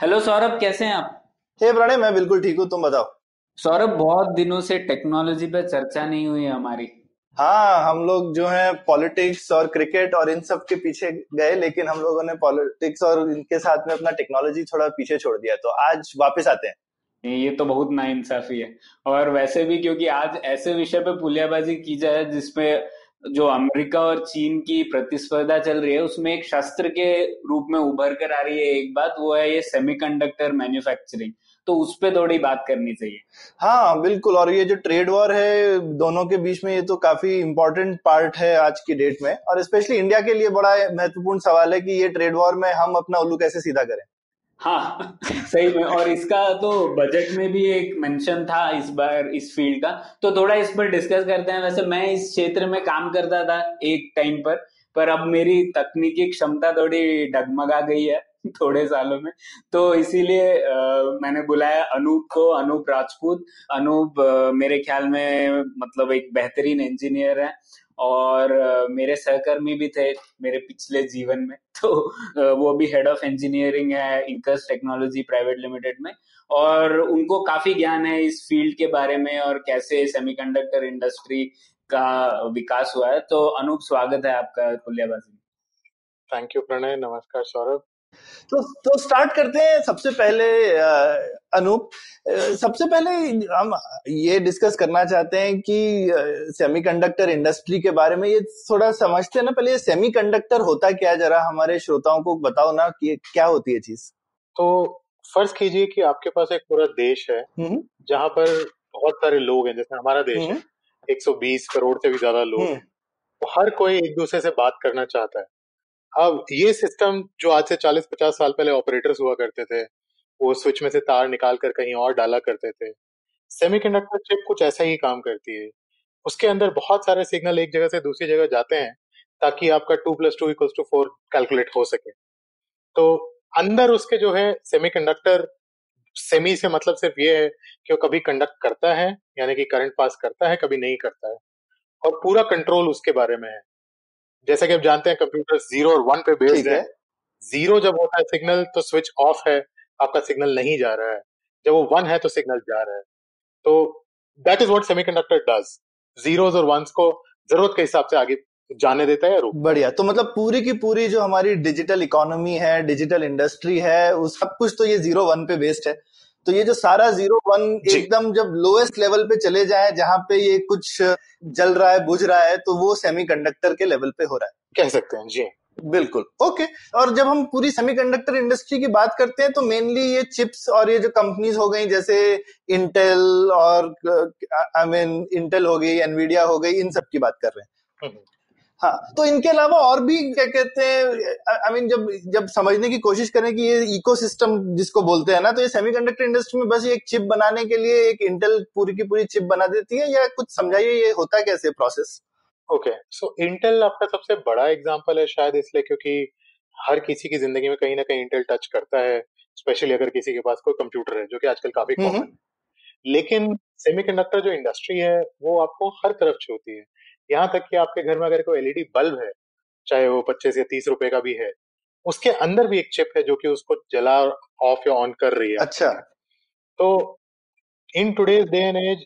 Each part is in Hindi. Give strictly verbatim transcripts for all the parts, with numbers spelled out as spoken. हेलो सौरभ, कैसे हैं आप? हे प्रणय, मैं बिल्कुल ठीक हूँ, तुम बताओ। सौरभ, बहुत दिनों से टेक्नोलॉजी पे चर्चा नहीं हुई है हमारी। हाँ, हम लोग जो है पॉलिटिक्स और क्रिकेट और इन सब के पीछे गए, लेकिन हम लोगों ने पॉलिटिक्स और इनके साथ में अपना टेक्नोलॉजी थोड़ा पीछे छोड़ दिया, तो आज वापस आते हैं। ये तो बहुत नाइंसाफी है, और वैसे भी क्योंकि आज ऐसे विषय पे पुलियाबाजी की जाए जिसपे जो अमेरिका और चीन की प्रतिस्पर्धा चल रही है, उसमें एक शस्त्र के रूप में उभर कर आ रही है एक बात, वो है ये सेमीकंडक्टर मैन्युफैक्चरिंग। तो उस पे थोड़ी बात करनी चाहिए। हाँ बिल्कुल, और ये जो ट्रेड वॉर है दोनों के बीच में, ये तो काफी इम्पोर्टेंट पार्ट है आज की डेट में, और स्पेशली इंडिया के लिए बड़ा महत्वपूर्ण सवाल है कि ये ट्रेड वॉर में हम अपना उल्लू कैसे सीधा करें। हाँ सही में, और इसका तो बजट में भी एक मेंशन था इस बार इस फील्ड का, तो थोड़ा इस पर डिस्कस करते हैं। वैसे मैं इस क्षेत्र में काम करता था एक टाइम पर पर अब मेरी तकनीकी क्षमता थोड़ी डगमगा गई है थोड़े सालों में, तो इसीलिए मैंने बुलाया अनूप को, अनूप राजपूत। अनूप मेरे ख्याल में मतलब एक बेहतरीन इंजीनियर है और मेरे सहकर्मी भी थे मेरे पिछले जीवन में, तो वो भी हेड ऑफ इंजीनियरिंग है इंकर्स टेक्नोलॉजी प्राइवेट लिमिटेड में, और उनको काफी ज्ञान है इस फील्ड के बारे में और कैसे सेमीकंडक्टर इंडस्ट्री का विकास हुआ है। तो अनूप, स्वागत है आपका पुलियाबाजी। थैंक यू प्रणय, नमस्कार सौरभ। तो तो स्टार्ट करते हैं। सबसे पहले अनूप, सबसे पहले हम ये डिस्कस करना चाहते हैं कि सेमीकंडक्टर इंडस्ट्री के बारे में ये थोड़ा समझते हैं ना, पहले ये सेमीकंडक्टर होता क्या है, जरा हमारे श्रोताओं को बताओ ना कि क्या होती है चीज। तो फर्ज कीजिए कि आपके पास एक पूरा देश है जहाँ पर बहुत सारे लोग हैं, जैसे हमारा देश है, एक सौ बीस करोड़ से भी ज्यादा लोग हैं, तो हर कोई एक दूसरे से बात करना चाहता है। अब ये सिस्टम जो आज से चालीस पचास साल पहले ऑपरेटर्स हुआ करते थे, वो स्विच में से तार निकाल कर कहीं और डाला करते थे, सेमीकंडक्टर चिप कुछ ऐसा ही काम करती है। उसके अंदर बहुत सारे सिग्नल एक जगह से दूसरी जगह जाते हैं ताकि आपका two plus two equals to four calculate हो सके। तो अंदर उसके जो है सेमीकंडक्टर, सेमी से मतलब सिर्फ ये है कि वो कभी कंडक्ट करता है यानी कि करंट पास करता है, कभी नहीं करता है, और पूरा कंट्रोल उसके बारे में है। जैसे कि आप जानते हैं कंप्यूटर जीरो और वन पे बेस्ड है। जीरो जब होता है सिग्नल तो स्विच ऑफ है, आपका सिग्नल नहीं जा रहा है, जब वो वन है तो सिग्नल जा रहा है। तो that is what semiconductor does, zeros और वन्स को जरूरत के हिसाब से आगे जाने देता है। बढ़िया, तो मतलब पूरी की पूरी जो हमारी डिजिटल इकोनॉमी है, डिजिटल इंडस्ट्री है, उस सब कुछ तो ये जीरो वन पे बेस्ड है। तो ये जो सारा जीरो वन एकदम जब लोएस्ट लेवल पे चले जाए जहां पे ये कुछ जल रहा है, बुझ रहा है, तो वो सेमीकंडक्टर के लेवल पे हो रहा है, कह सकते हैं। जी बिल्कुल, ओके। और जब हम पूरी सेमीकंडक्टर इंडस्ट्री की बात करते हैं तो मेनली ये चिप्स और ये जो कंपनीज हो गई जैसे इंटेल और आई मीन इंटेल हो गई, एनवीडिया हो गई, इन सब की बात कर रहे हैं। हाँ, तो इनके अलावा और भी क्या कहते हैं, आई मीन जब जब समझने की कोशिश करें कि ये इकोसिस्टम जिसको बोलते हैं ना, तो ये सेमीकंडक्टर इंडस्ट्री में बस एक चिप बनाने के लिए एक इंटेल पूरी की पूरी चिप बना देती है, या कुछ समझाइए ये होता कैसे प्रोसेस। ओके, सो इंटेल आपका सबसे बड़ा एग्जांपल है शायद इसलिए क्योंकि हर किसी की जिंदगी में कहीं ना कहीं इंटेल टच करता है, स्पेशली अगर किसी के पास कोई कंप्यूटर है, जो कि आजकल काफी कॉमन है। लेकिन सेमीकंडक्टर जो इंडस्ट्री है वो आपको हर तरफ छूती है, यहाँ तक कि आपके घर में अगर कोई एलईडी बल्ब है, चाहे वो पच्चीस या तीस रुपए का भी है, उसके अंदर भी एक चिप है जो कि उसको जला और ऑफ या ऑन कर रही है। अच्छा, तो in today's day and age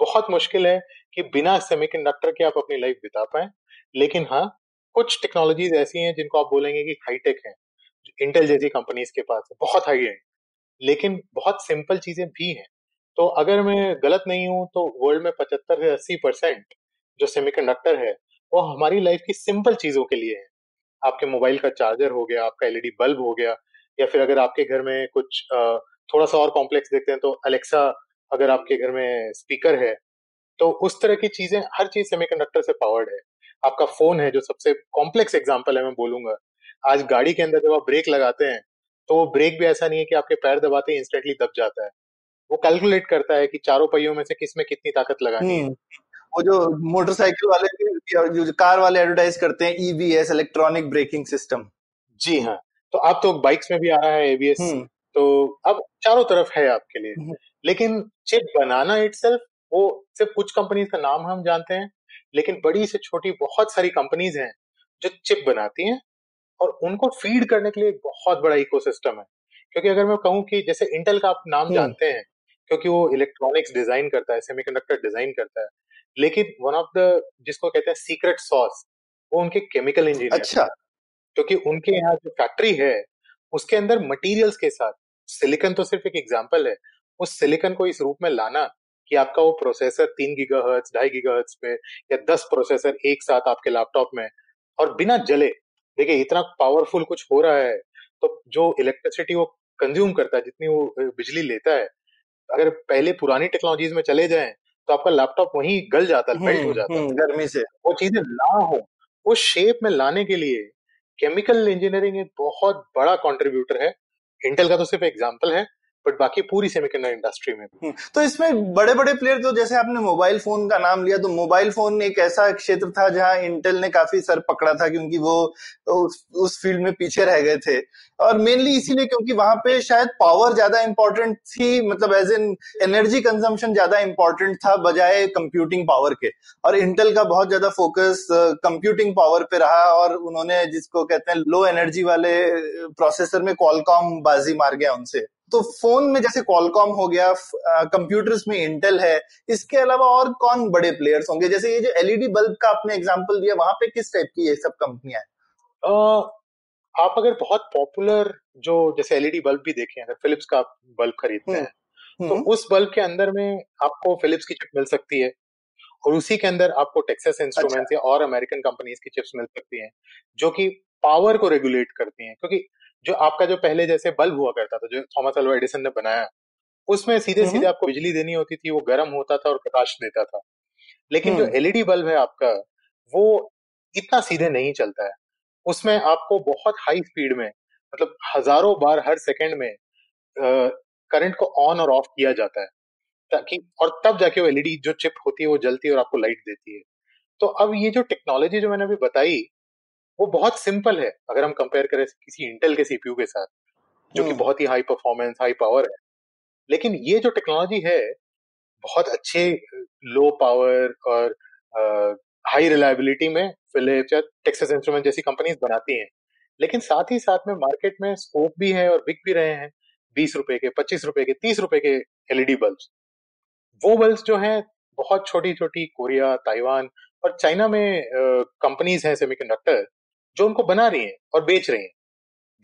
बहुत मुश्किल है कि बिना सेमीकंडक्टर के आप अपनी लाइफ बिता पाए। लेकिन हाँ, कुछ टेक्नोलॉजीज ऐसी हैं जिनको आप बोलेंगे कि हाईटेक है, इंटेल जैसी कंपनीज के पास है, बहुत हाई एंड, लेकिन बहुत सिंपल चीजें भी हैं। तो अगर मैं गलत नहीं हूं तो वर्ल्ड में पचहत्तर से अस्सी परसेंट जो सेमीकंडक्टर है वो हमारी लाइफ की सिंपल चीजों के लिए है। आपके मोबाइल का चार्जर हो गया, आपका एलईडी बल्ब हो गया, या फिर अगर आपके घर में कुछ थोड़ा सा और कॉम्प्लेक्स देखते हैं तो अलेक्सा अगर आपके घर में स्पीकर है, तो उस तरह की चीजें, हर चीज सेमीकंडक्टर से पावर्ड है। आपका फोन है जो सबसे कॉम्प्लेक्स एग्जाम्पल है मैं बोलूंगा, आज गाड़ी के अंदर जब आप ब्रेक लगाते हैं तो वो ब्रेक भी ऐसा नहीं है कि आपके पैर दबाते ही इंस्टेंटली दब जाता है, वो कैलकुलेट करता है कि चारों पहियों में से किस में कितनी ताकत लगानी है। वो जो मोटरसाइकिल वाले जो कार वाले एडवर्टाइज करते हैं ईबीएस इलेक्ट्रॉनिक ब्रेकिंग सिस्टम, जी हाँ, तो अब तो बाइक्स में भी आ रहा है एबीएस, तो अब चारों तरफ है आपके लिए। लेकिन चिप बनाना इटसेल्फ, वो सिर्फ कुछ कंपनीज का नाम हम जानते हैं, लेकिन बड़ी से छोटी बहुत सारी कंपनीज हैं जो चिप बनाती हैं और उनको फीड करने के लिए एक बहुत बड़ा इकोसिस्टम है। क्योंकि अगर मैं कहूँ कि जैसे इंटेल का आप नाम जानते हैं क्योंकि वो इलेक्ट्रॉनिक्स डिजाइन करता है, सेमीकंडक्टर डिजाइन करता है, लेकिन वन ऑफ द जिसको कहते हैं सीक्रेट सॉस, वो उनके केमिकल इंजीनियर। अच्छा। क्योंकि उनके यहाँ जो फैक्ट्री है उसके अंदर मटेरियल्स के साथ सिलिकॉन तो सिर्फ एक एग्जांपल है, उस सिलिकॉन को इस रूप में लाना कि आपका वो प्रोसेसर तीन गीगाहर्ट्ज ढाई गीगाहर्ट्ज पे या दस प्रोसेसर एक साथ आपके लैपटॉप में और बिना जले, देखिए इतना पावरफुल कुछ हो रहा है तो जो इलेक्ट्रिसिटी वो कंज्यूम करता है, जितनी वो बिजली लेता है, अगर पहले पुरानी टेक्नोलॉजीज में चले जाएं तो आपका लैपटॉप वहीं गल जाता है, मेल्ट हो जाता है गर्मी से। वो चीजें ना हो, उस शेप में लाने के लिए केमिकल इंजीनियरिंग एक बहुत बड़ा कंट्रीब्यूटर है। इंटेल का तो सिर्फ एग्जांपल है, बट बाकी पूरी सेमीकंडक्टर इंडस्ट्री में। तो इसमें बड़े बड़े प्लेयर, तो जैसे आपने मोबाइल फोन का नाम लिया, तो मोबाइल फोन एक ऐसा क्षेत्र था जहां इंटेल ने काफी सर पकड़ा था क्योंकि वो उस, उस फील्ड में पीछे रह गए थे, और मेनली इसीलिए क्योंकि वहां पे शायद पावर ज्यादा इंपॉर्टेंट थी, मतलब एज इन एनर्जी कंजम्पशन ज्यादा इंपॉर्टेंट था बजाय कंप्यूटिंग पावर के, और इंटेल का बहुत ज्यादा फोकस कंप्यूटिंग पावर पे रहा और उन्होंने जिसको कहते हैं लो एनर्जी वाले प्रोसेसर में क्वालकॉम बाजी मार गया उनसे। तो फोन में जैसे क्वालकॉम हो गया, कंप्यूटर्स में इंटेल है, इसके अलावा और कौन बड़े प्लेयर्स होंगे? जैसे ये जो एलईडी बल्ब का आपने एग्जांपल दिया, वहां पे किस टाइप की ये सब कंपनियां हैं? आप अगर बहुत पॉपुलर जो जैसे एलईडी बल्ब भी देखें, अगर फिलिप्स का आप बल्ब खरीदते हैं तो उस बल्ब के अंदर में आपको फिलिप्स की चिप मिल सकती है और उसी के अंदर आपको टेक्सास इंस्ट्रूमेंट्स या और अमेरिकन कंपनीज की चिप्स मिल सकती हैं जो कि पावर को रेगुलेट करती हैं। क्योंकि जो आपका जो पहले जैसे बल्ब हुआ करता था जो थॉमस अल्वा एडिसन ने बनाया, उसमें सीधे सीधे आपको बिजली देनी होती थी, वो गर्म होता था और प्रकाश देता था। लेकिन जो एलईडी बल्ब है आपका, वो इतना सीधे नहीं चलता है, उसमें आपको बहुत हाई स्पीड में, मतलब हजारों बार हर सेकंड में करंट को ऑन और ऑफ किया जाता है ताकि, और तब जाके वो एलईडी जो चिप होती है वो जलती है और आपको लाइट देती है। तो अब ये जो टेक्नोलॉजी जो मैंने अभी बताई वो बहुत सिंपल है अगर हम कंपेयर करें किसी इंटेल के सीपीयू के साथ जो कि बहुत ही हाई परफॉर्मेंस हाई पावर है, लेकिन ये जो टेक्नोलॉजी है बहुत अच्छे लो पावर और हाई रिलायबिलिटी में फिलिप्स या टेक्सास इंस्ट्रूमेंट जैसी कंपनीज बनाती हैं। लेकिन साथ ही साथ में मार्केट में स्कोप भी है और बिक भी रहे हैं बीस रुपए के, पच्चीस रुपए के, तीस रुपए के एलईडी बल्ब्स। वो बल्ब्स जो है बहुत छोटी छोटी कोरिया, ताइवान और चाइना में कंपनीज हैं सेमीकंडक्टर जो उनको बना रही हैं और बेच रही हैं,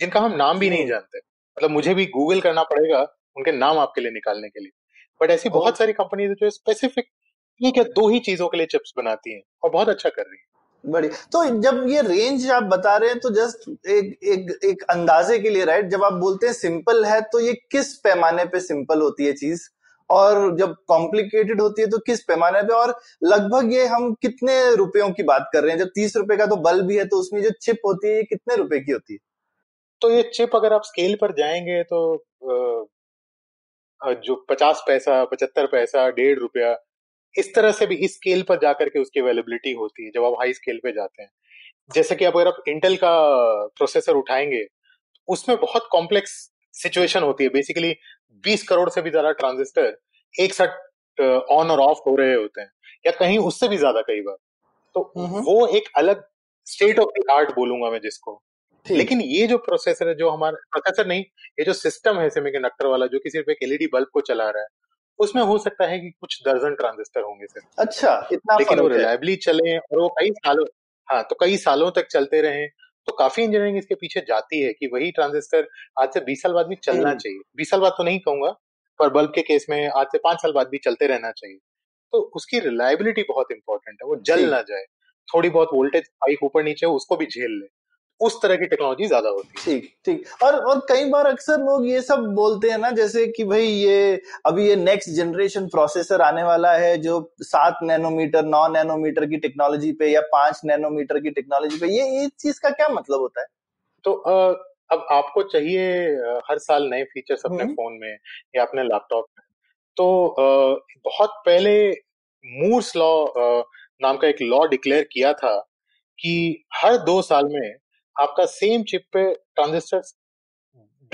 जिनका हम नाम भी नहीं जानते, मतलब मुझे भी गूगल करना पड़ेगा उनके नाम आपके लिए निकालने के लिए। बट ऐसी बहुत सारी कंपनीज जो स्पेसिफिक एक या दो ही चीजों के लिए चिप्स बनाती हैं और बहुत अच्छा कर रही हैं। बड़ी तो जब ये रेंज आप बता रहे हैं तो जस्ट एक एक एक अंदाजे के लिए, राइट, जब आप बोलते हैं सिंपल है तो ये किस पैमाने पे सिंपल होती है चीज, और जब कॉम्प्लिकेटेड होती है तो किस पैमाने पे, और लगभग ये हम कितने रुपयों की बात कर रहे हैं? जब तीस रुपए का तो बल्ब भी है तो उसमें जो चिप होती है ये कितने रुपए की होती है? तो ये चिप अगर आप स्केल पर जाएंगे तो जो पचास पैसा, पचहत्तर पैसा, डेढ़ रुपया, इस तरह से भी इस स्केल पर जाकर के उसकी अवेलेबिलिटी होती है जब आप हाई स्केल पे जाते हैं। जैसे कि आप अगर आप इंटेल का प्रोसेसर उठाएंगे, उसमें बहुत कॉम्प्लेक्स सिचुएशन होती है, बेसिकली बीस करोड़ से भी ज्यादा ट्रांजिस्टर एक साथ ऑन और ऑफ हो रहे होते हैं या कहीं उससे भी ज्यादा कई बार, तो वो एक अलग स्टेट ऑफ द आर्ट बोलूंगा मैं जिसको। लेकिन ये जो प्रोसेसर है, जो हमारा प्रोसेसर नहीं, ये जो सिस्टम है सेमीकंडक्टर वाला जो कि सिर्फ एक एलईडी बल्ब को चला रहा है, उसमें हो सकता है कि कुछ दर्जन ट्रांजिस्टर होंगे सर। अच्छा, इतना। लेकिन वो रिलायबली चले और वो कई सालों हाँ तो कई सालों तक चलते रहे, तो काफी इंजीनियरिंग इसके पीछे जाती है कि वही ट्रांजिस्टर आज से बीस साल बाद भी चलना चाहिए। बीस साल बाद तो नहीं कहूंगा, पर बल्ब के केस में आज से पांच साल बाद भी चलते रहना चाहिए। तो उसकी रिलायबिलिटी बहुत इंपॉर्टेंट है, वो जल ना जाए, थोड़ी बहुत वोल्टेज स्पाइक ऊपर नीचे उसको भी झेल ले, उस तरह की टेक्नोलॉजी ज्यादा होती है। ठीक ठीक। और और कई बार अक्सर लोग ये सब बोलते हैं ना, जैसे कि भाई ये अभी ये नेक्स्ट जनरेशन प्रोसेसर आने वाला है जो सात नैनोमीटर नौ नैनोमीटर की टेक्नोलॉजी पे या पांच नैनोमीटर की टेक्नोलॉजी पे, ये इस चीज का क्या मतलब होता है? तो आ, अब आपको चाहिए हर साल नए फीचर्स अपने फोन में या अपने लैपटॉप में, तो आ, बहुत पहले मूर्स लॉ नाम का एक लॉ डिक्लेयर किया था कि हर दो साल में आपका सेम चिप पे ट्रांजिस्टर्स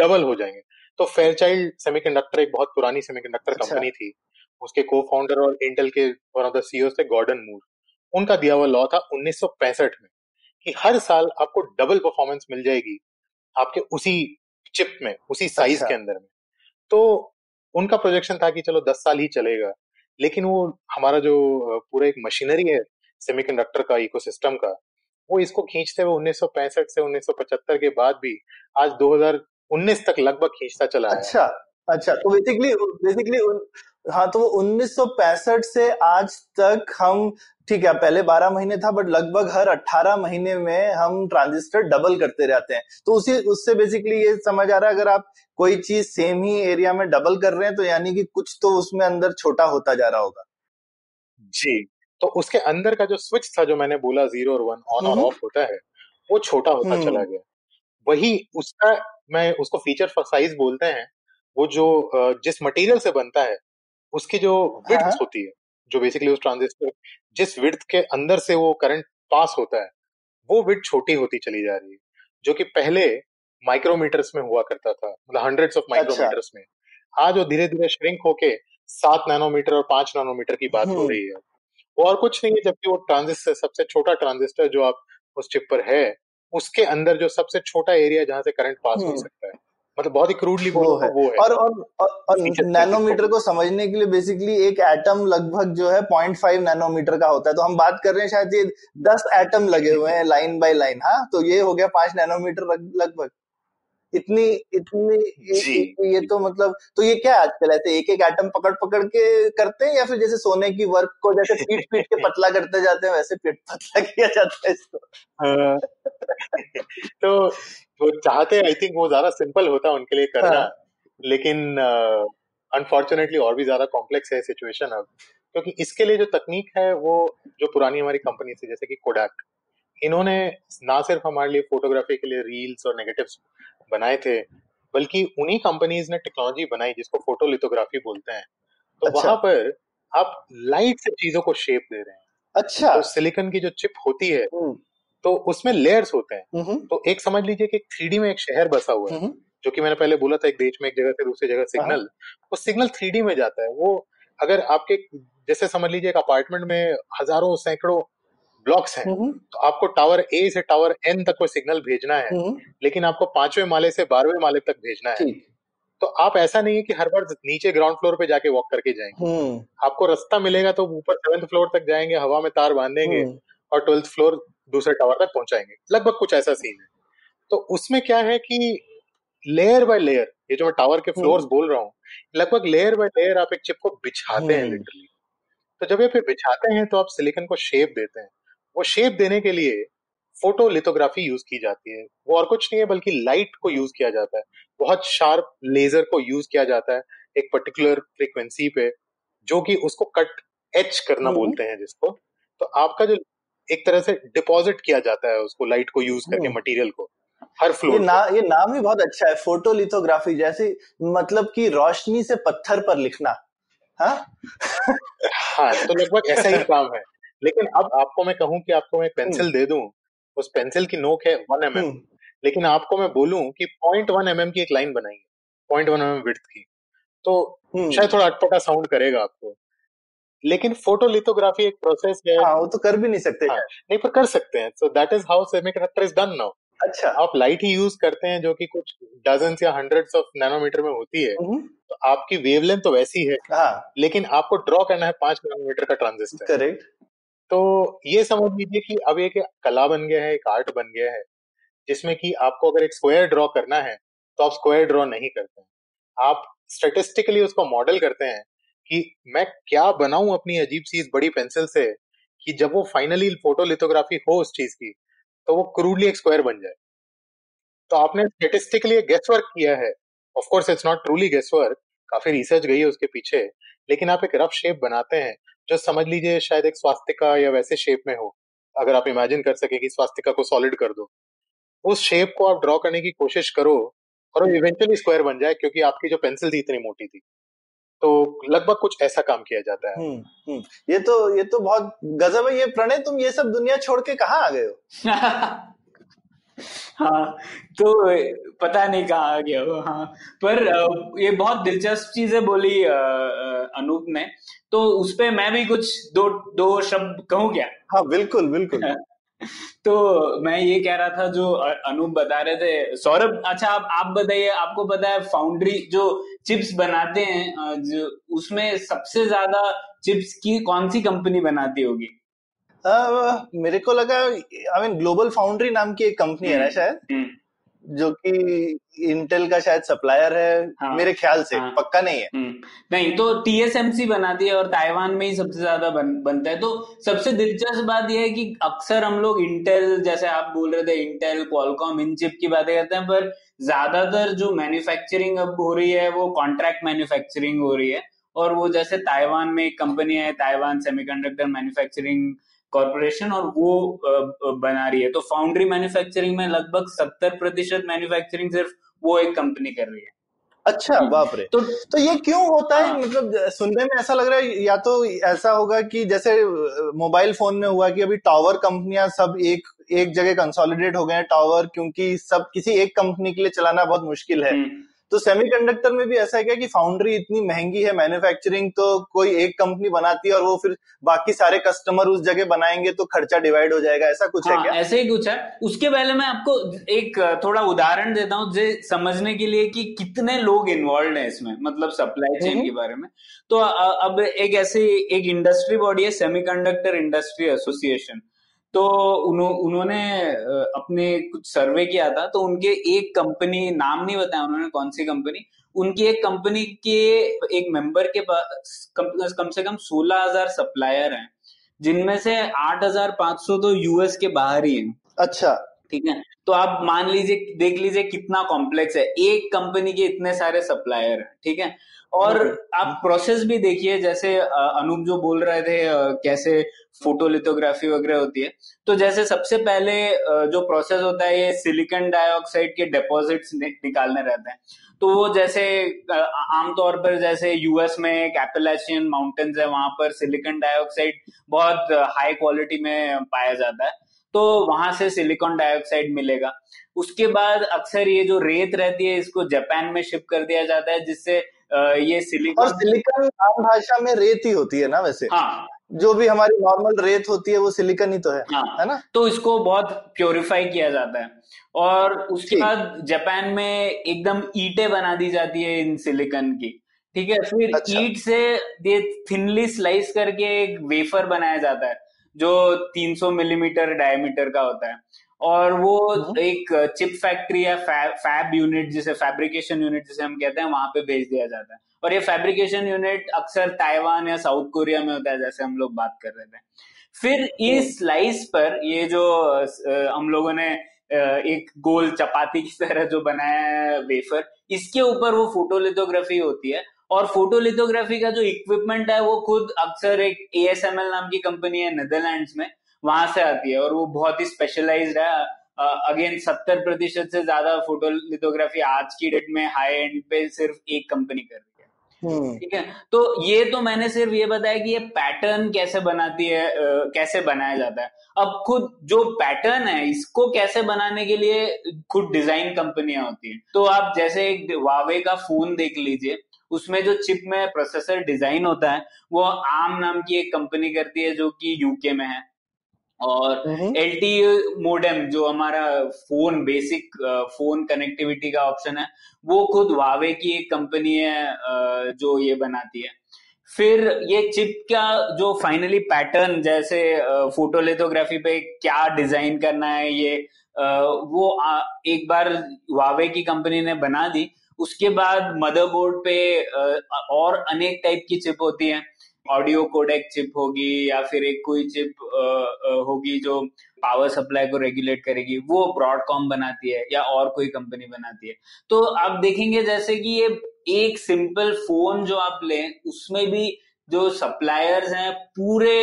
डबल हो जाएंगे। तो फेयरचाइल्ड सेमीकंडक्टर एक बहुत पुरानी सेमीकंडक्टर कंपनी थी, उसके को फाउंडर और इंटेल के वन ऑफ द सीईओ थे गॉर्डन मूर, उनका दिया हुआ लॉ था उन्नीस सौ पैंसठ में कि हर साल आपको डबल परफॉर्मेंस मिल जाएगी आपके उसी चिप में, उसी साइज के अंदर में। तो उनका प्रोजेक्शन था कि चलो दस साल ही चलेगा, लेकिन वो हमारा जो पूरा एक मशीनरी है सेमीकंडक्टर का, इकोसिस्टम का, वो इसको खींचते हुए उन्नीस सौ पैंसठ से उन्नीस सौ पचहत्तर के बाद भी आज दो हजार उन्नीस तक लगभग खींचता चला है। अच्छा अच्छा, तो बेसिकली बेसिकली हाँ, तो वो उन्नीस सौ पैंसठ से आज तक हम, ठीक है पहले बारह महीने था, बट लगभग हर अठारह महीने में हम ट्रांजिस्टर डबल करते रहते हैं। तो उसी उससे बेसिकली ये समझ आ रहा है, अगर आप कोई चीज सेम ही एरिया में डबल कर रहे हैं तो यानी कि कुछ तो उसमें अंदर छोटा होता जा रहा होगा। जी, तो उसके अंदर का जो स्विच था जो मैंने बोला जीरो और वन ऑन और ऑफ होता है, वो छोटा होता चला गया। वही उसका, मैं उसको फीचर फॉर साइज बोलते हैं, वो जो जिस मटेरियल से बनता है उसकी जो विड्थ होती है, जो बेसिकली उस ट्रांजिस्टर जिस विड्थ के अंदर से वो करंट पास होता है, वो विड्थ छोटी होती चली जा रही है, जो कि पहले माइक्रोमीटर्स में हुआ करता था, मतलब हंड्रेड्स ऑफ माइक्रोमीटर्स में। आज वो धीरे धीरे श्रिंक होके सात नैनोमीटर और पांच नैनोमीटर की बात हो रही है, वो और कुछ नहीं है, जबकि वो ट्रांजिस्टर, सबसे छोटा ट्रांजिस्टर जो आप उस चिप पर है, उसके अंदर जो सबसे छोटा एरिया जहां से करंट पास हो सकता है, मतलब बहुत ही क्रूडली वो, वो है, वो है। और और, और, और नैनोमीटर को समझने के लिए बेसिकली एक एटम लगभग जो है पॉइंट फाइव नैनोमीटर का होता है, तो हम बात कर रहे हैं शायद ये दस एटम लगे हुए हैं लाइन बाय लाइन। हाँ, तो ये हो गया पांच नैनोमीटर लगभग, इतनी इतनी ये, ये तो मतलब, तो ये क्या आजकल ऐसे एक एक एटम पकड़ पकड़ के करते हैं, या फिर जैसे सोने की वर्क को जैसे पीट पीट के पतला करते जाते हैं, वैसे पीट पतला किया जाता है इसको। तो वो चाहते आई थिंक वो ज्यादा सिंपल होता उनके लिए करना, हाँ। लेकिन अनफॉर्चुनेटली uh, और भी ज्यादा कॉम्प्लेक्स है सिचुएशन अब, क्योंकि इसके लिए जो तकनीक है वो जो पुरानी हमारी कंपनी से, जैसे कि कोडाक, इन्होंने ना सिर्फ हमारे लिए फोटोग्राफी के लिए रील्स और नेगेटिव्स बनाए थे, बल्कि उन्हीं कंपनीज ने टेक्नोलॉजी बनाई जिसको फोटोलिथोग्राफी बोलते हैं। तो अच्छा। वहां पर आप लाइट से चीजों को शेप दे रहे हैं। अच्छा, तो सिलिकॉन की जो चिप होती है तो उसमें लेयर्स होते हैं, तो एक समझ लीजिए कि थ्री डी में एक शहर बसा हुआ है, जो कि मैंने पहले बोला था, एक देश में एक जगह से दूसरी जगह सिग्नल, वो सिग्नल थ्री डी में जाता है। वो अगर आपके, जैसे समझ लीजिए एक अपार्टमेंट में हजारों सैकड़ों ब्लॉक्स हैं, तो आपको टावर ए से टावर एन तक कोई सिग्नल भेजना है, लेकिन आपको पांचवें माले से बारहवें माले तक भेजना है, तो आप ऐसा नहीं है कि हर बार नीचे ग्राउंड फ्लोर पे जाके वॉक करके जाएंगे, आपको रास्ता मिलेगा तो ऊपर सेवेंथ फ्लोर तक जाएंगे, हवा में तार बांधेंगे और ट्वेल्थ फ्लोर दूसरे टावर तक पहुंचाएंगे, लगभग कुछ ऐसा सीन है। तो उसमें क्या है कि लेयर बाय लेयर, ये जो मैं टावर के फ्लोर्स बोल रहा हूँ, लगभग लेयर बाय लेयर आप एक चिप को बिछाते हैं लिटरली। तो जब ये फिर बिछाते हैं तो आप सिलिकॉन को शेप देते हैं, वो शेप देने के लिए फोटोलिथोग्राफी यूज की जाती है। वो और कुछ नहीं है बल्कि लाइट को यूज किया जाता है, बहुत शार्प लेजर को यूज किया जाता है एक पर्टिकुलर फ्रीक्वेंसी पे, जो कि उसको कट एच करना बोलते हैं जिसको। तो आपका जो एक तरह से डिपॉजिट किया जाता है उसको, लाइट को यूज करके मटेरियल को, हर फ्लोर। ये, ना, ये नाम भी बहुत अच्छा है, फोटोलिथोग्राफी, जैसे मतलब कि रोशनी से पत्थर पर लिखना। हाँ हाँ, तो लगभग ऐसा ही काम है। लेकिन अब आपको मैं कहूं कि आपको मैं पेंसिल दे दूं, उस पेंसिल की नोक है वन एम एम, लेकिन आपको मैं बोलूं कि पॉइंट वन एम एम की एक लाइन बनाई है, point one M M width की, तो शायद थोड़ा अटपटा साउंड करेगा आपको, लेकिन फोटोलिथोग्राफी एक प्रोसेस है। हाँ, वो तो कर भी नहीं सकते। हाँ, नहीं, पर कर सकते हैं। So that is how semiconductor is done now. अच्छा, आप लाइट ही यूज करते हैं जो कि कुछ डजन या हंड्रेड्स ऑफ नैनोमीटर में होती है, तो आपकी वेवलेंथ तो वैसी है, लेकिन आपको ड्रॉ करना है पांच नैनोमीटर का ट्रांजिस्टर। करेक्ट। तो ये समझ लीजिए कि अब एक कला बन गया है, एक आर्ट बन गया है, जिसमें कि आपको अगर एक स्क्वायर ड्रॉ करना है तो आप स्क्वायर ड्रॉ नहीं करते हैं, आप स्टैटिस्टिकली उसको मॉडल करते हैं कि मैं क्या बनाऊं अपनी अजीब सी इस बड़ी पेंसिल से, कि जब वो फाइनली फोटोलिथोग्राफी हो उस चीज की, तो वो क्रूडली एक स्क्वायर बन जाए। तो आपने स्टैटिस्टिकली गेस वर्क किया है, of course it's not truly guess work, काफी रिसर्च गई है उसके पीछे, लेकिन आप एक रफ शेप बनाते हैं जो समझ लीजिए शायद एक स्वास्तिका या वैसे शेप में हो, अगर आप इमेजिन कर सके कि स्वास्तिका को सॉलिड कर दो, उस शेप को आप ड्रॉ करने की कोशिश करो और वो इवेंचुअली स्क्वायर बन जाए, क्योंकि आपकी जो पेंसिल थी इतनी मोटी थी। तो लगभग कुछ ऐसा काम किया जाता है। हुँ, हुँ, ये तो ये तो बहुत गजब है। ये प्रणय, तुम ये सब दुनिया छोड़ के कहाँ आ गए हो? हाँ, तो पता नहीं कहाँ आ गया हो। हाँ, पर ये बहुत दिलचस्प चीजें बोली अनूप ने, तो उसपे मैं भी कुछ दो दो शब्द कहूँ क्या? हाँ बिल्कुल बिल्कुल। तो मैं ये कह रहा था जो अनूप बता रहे थे, सौरभ अच्छा आप आप बताइए, आपको पता है फाउंड्री जो चिप्स बनाते हैं जो, उसमें सबसे ज्यादा चिप्स की कौन सी कंपनी बनाती होगी? Uh, मेरे को लगा आई मीन ग्लोबल फाउंड्री नाम की एक कंपनी है ना शायद, जो कि इंटेल का शायद सप्लायर है। हाँ, मेरे ख्याल से। हाँ, पक्का नहीं है। नहीं तो टीएसएमसी बनाती है और ताइवान में ही सबसे ज्यादा बन, बनता है। तो सबसे दिलचस्प बात यह है कि अक्सर हम लोग इंटेल, जैसे आप बोल रहे थे, इंटेल, क्वालकॉम, इन चिप की बातें करते हैं, पर ज्यादातर जो मैन्युफैक्चरिंग अब हो रही है वो कॉन्ट्रैक्ट मैन्युफैक्चरिंग हो रही है। और वो जैसे ताइवान में एक कंपनी है, ताइवान सेमीकंडक्टर मैन्युफैक्चरिंग कॉर्पोरेशन, और वो बना रही है। तो फाउंड्री मैन्युफैक्चरिंग में लगभग सत्तर प्रतिशत मैन्युफैक्चरिंग सिर्फ वो एक कंपनी कर रही है। अच्छा, बाप रे। तो तो ये क्यों होता है? मतलब सुनने में ऐसा लग रहा है या तो ऐसा होगा कि जैसे मोबाइल फोन में हुआ कि अभी टावर कंपनियां सब एक एक जगह कंसोलिडेट हो गए हैं, टावर, क्योंकि सब किसी एक कंपनी के लिए चलाना बहुत मुश्किल है। तो सेमीकंडक्टर में भी ऐसा है क्या कि फाउंड्री इतनी महंगी है, मैन्युफैक्चरिंग तो कोई एक कंपनी बनाती है और वो फिर बाकी सारे कस्टमर उस जगह बनाएंगे तो खर्चा डिवाइड हो जाएगा, ऐसा कुछ? हाँ, है क्या? ऐसे ही कुछ है। उसके पहले मैं आपको एक थोड़ा उदाहरण देता हूँ जो समझने के लिए कि कितने लोग इन्वॉल्व है इसमें, मतलब सप्लाई चेन के बारे में। तो अब एक ऐसे एक इंडस्ट्री बॉडी है, सेमीकंडक्टर इंडस्ट्री एसोसिएशन। तो उन्हों, उन्होंने अपने कुछ सर्वे किया था, तो उनके एक कंपनी, नाम नहीं बताया उन्होंने कौन सी कंपनी, उनकी एक कंपनी के एक मेंबर के पास कम, कम से कम सोलह हज़ार सप्लायर हैं, जिनमें से आठ हज़ार पाँच सौ तो यूएस के बाहर ही हैं। अच्छा, ठीक है। तो आप मान लीजिए, देख लीजिए कितना कॉम्प्लेक्स है, एक कंपनी के इतने सारे सप्लायर हैं, ठीक है। और आप प्रोसेस भी देखिए, जैसे अनूप जो बोल रहे थे कैसे फोटोलिथोग्राफी वगैरह होती है, तो जैसे सबसे पहले जो प्रोसेस होता है, ये सिलिकॉन डाइऑक्साइड के डिपॉजिट्स निकालने रहते हैं। तो वो जैसे आमतौर पर जैसे यूएस में एपेलाचियन माउंटेन्स है, वहां पर सिलिकॉन डाइऑक्साइड बहुत हाई क्वालिटी में पाया जाता है, तो वहां से सिलिकॉन डाइऑक्साइड मिलेगा। उसके बाद अक्सर ये जो रेत रहती है इसको जापान में शिप कर दिया जाता है, जिससे ये सिलिकॉन, और सिलिकॉन आम भाषा में रेत ही होती है ना वैसे। हाँ, जो भी हमारी नॉर्मल रेत होती है वो सिलिकॉन ही तो है। हाँ, है ना। तो इसको बहुत प्योरीफाई किया जाता है और उसके बाद जापान में एकदम ईंटें बना दी जाती है इन सिलिकॉन की, ठीक है। फिर अच्छा। ईंट से ये थिनली स्लाइस करके एक वेफर बनाया जाता है जो तीन सौ मिलीमीटर डायमीटर का होता है, और वो एक चिप फैक्ट्री या फैब यूनिट, जिसे फैब्रिकेशन यूनिट जिसे हम कहते हैं, वहां पे भेज दिया जाता है। और ये फैब्रिकेशन यूनिट अक्सर ताइवान या साउथ कोरिया में होता है, जैसे हम लोग बात कर रहे थे। फिर इस स्लाइस पर ये जो हम लोगों ने एक गोल चपाती की तरह जो बनाया है वेफर, इसके ऊपर वो फोटोलिथोग्राफी होती है। और फोटोलिथोग्राफी का जो इक्विपमेंट है वो खुद अक्सर एक एएसएमएल नाम की कंपनी है नेदरलैंड्स में, वहां से आती है, और वो बहुत ही स्पेशलाइज्ड है। अगेन सत्तर प्रतिशत से ज्यादा फोटोलिथोग्राफी आज की डेट में हाई एंड पे सिर्फ एक कंपनी कर रही है, ठीक है। तो ये तो मैंने सिर्फ ये बताया कि ये पैटर्न कैसे बनाती है, uh, कैसे बनाया जाता है। अब खुद जो पैटर्न है इसको कैसे बनाने के लिए खुद डिजाइन कंपनियां होती है। तो आप जैसे एक Huawei का फोन देख लीजिए, उसमें जो चिप में प्रोसेसर डिजाइन होता है वो आर्म नाम की एक कंपनी करती है जो कि यूके में है। और एलटीई मोडेम, जो हमारा फोन बेसिक फोन कनेक्टिविटी का ऑप्शन है, वो खुद Huawei की एक कंपनी है जो ये बनाती है। फिर ये चिप का जो फाइनली पैटर्न, जैसे फोटोलिथोग्राफी पे क्या डिजाइन करना है, ये वो एक बार Huawei की कंपनी ने बना दी। उसके बाद मदरबोर्ड पे और अनेक टाइप की चिप होती है, ऑडियो कोडेक चिप होगी, या फिर एक कोई चिप होगी जो पावर सप्लाई को रेगुलेट करेगी, वो ब्रॉडकॉम बनाती है या और कोई कंपनी बनाती है। तो आप देखेंगे जैसे कि ये एक सिंपल फोन जो आप लें, उसमें भी जो सप्लायर्स हैं पूरे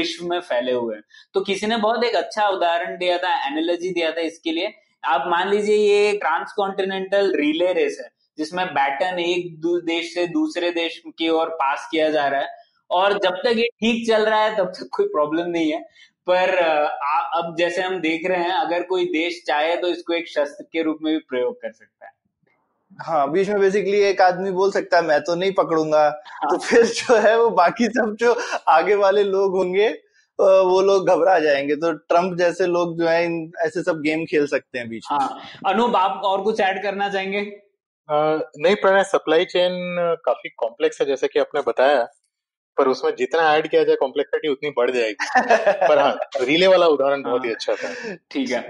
विश्व में फैले हुए हैं। तो किसी ने बहुत एक अच्छा उदाहरण दिया था, एनालॉजी दिया था इसके लिए, आप मान लीजिए ये ट्रांसकॉन्टिनेंटल रिले रेस है जिसमें बैटन एक देश से दूसरे देश की ओर पास किया जा रहा है, और जब तक ये ठीक चल रहा है तब तक कोई प्रॉब्लम नहीं है। पर आ, अब जैसे हम देख रहे हैं अगर कोई देश चाहे तो इसको एक शस्त्र के रूप में भी प्रयोग कर सकता है। हाँ, बीच में बेसिकली एक आदमी बोल सकता है मैं तो नहीं पकड़ूंगा। हाँ। तो फिर जो है वो बाकी सब जो आगे वाले लोग होंगे वो लोग घबरा जाएंगे। तो ट्रम्प जैसे लोग जो है इन ऐसे सब गेम खेल सकते हैं बीच में। हाँ। अनूप, आप और कुछ ऐड करना चाहेंगे? आ, नहीं प्रणय, सप्लाई चेन काफी कॉम्प्लेक्स है जैसे कि आपने बताया, पर उसमें जितना ऐड किया जाए कॉम्प्लेक्सिटी उतनी बढ़ जाएगी। पर हाँ, रिले वाला उदाहरण बहुत ही अच्छा था। ठीक है,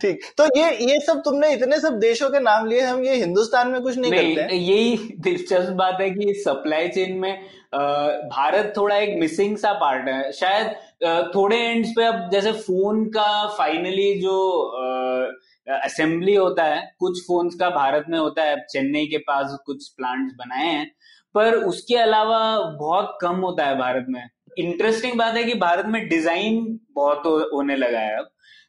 ठीक। तो ये ये सब तुमने इतने सब देशों के नाम लिए, हम ये हिंदुस्तान में कुछ नहीं, नहीं करते हैं। यही दिलचस्प बात है कि सप्लाई चेन में भारत थोड़ा एक मिसिंग सा पार्ट है शायद थोड़े एंड्स पे। अब जैसे फोन का फाइनली जो असेंबली होता है, कुछ फोन्स का भारत में होता है, चेन्नई के पास कुछ प्लांट्स बनाए हैं, पर उसके अलावा बहुत कम होता है भारत में। इंटरेस्टिंग बात है कि भारत में डिजाइन बहुत हो, होने लगा है अब।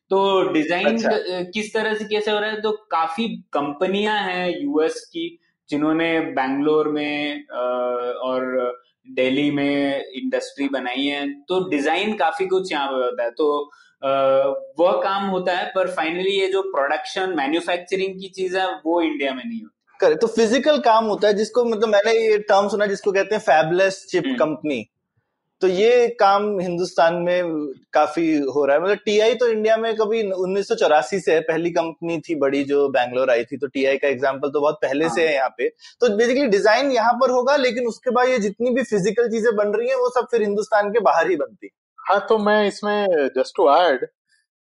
तो डिजाइन अच्छा। किस तरह से कैसे हो रहा है? तो काफी कंपनियां हैं यूएस की जिन्होंने बैंगलोर में और दिल्ली में इंडस्ट्री बनाई है। तो डिजाइन काफी कुछ यहाँ पे होता है, तो वह काम होता है, पर फाइनली ये जो प्रोडक्शन मैन्युफैक्चरिंग की चीज है वो इंडिया में नहीं होती। तो फिजिकल काम होता है जिसको, मतलब मैंने ये टर्म सुना जिसको कहते हैं फैबलेस चिप कंपनी। तो ये काम हिंदुस्तान में काफी हो रहा है। मतलब टीआई तो इंडिया में कभी उन्नीस सौ चौरासी से है, पहली कंपनी थी बड़ी जो बैंगलोर आई थी। तो टीआई का एग्जांपल तो बहुत पहले हाँ। से है यहाँ पे। तो बेसिकली डिजाइन यहाँ पर होगा, लेकिन उसके बाद ये जितनी भी फिजिकल चीजें बन रही है वो सब फिर हिंदुस्तान के बाहर ही बनती। हाँ, तो मैं इसमें जस्ट टू ऐड,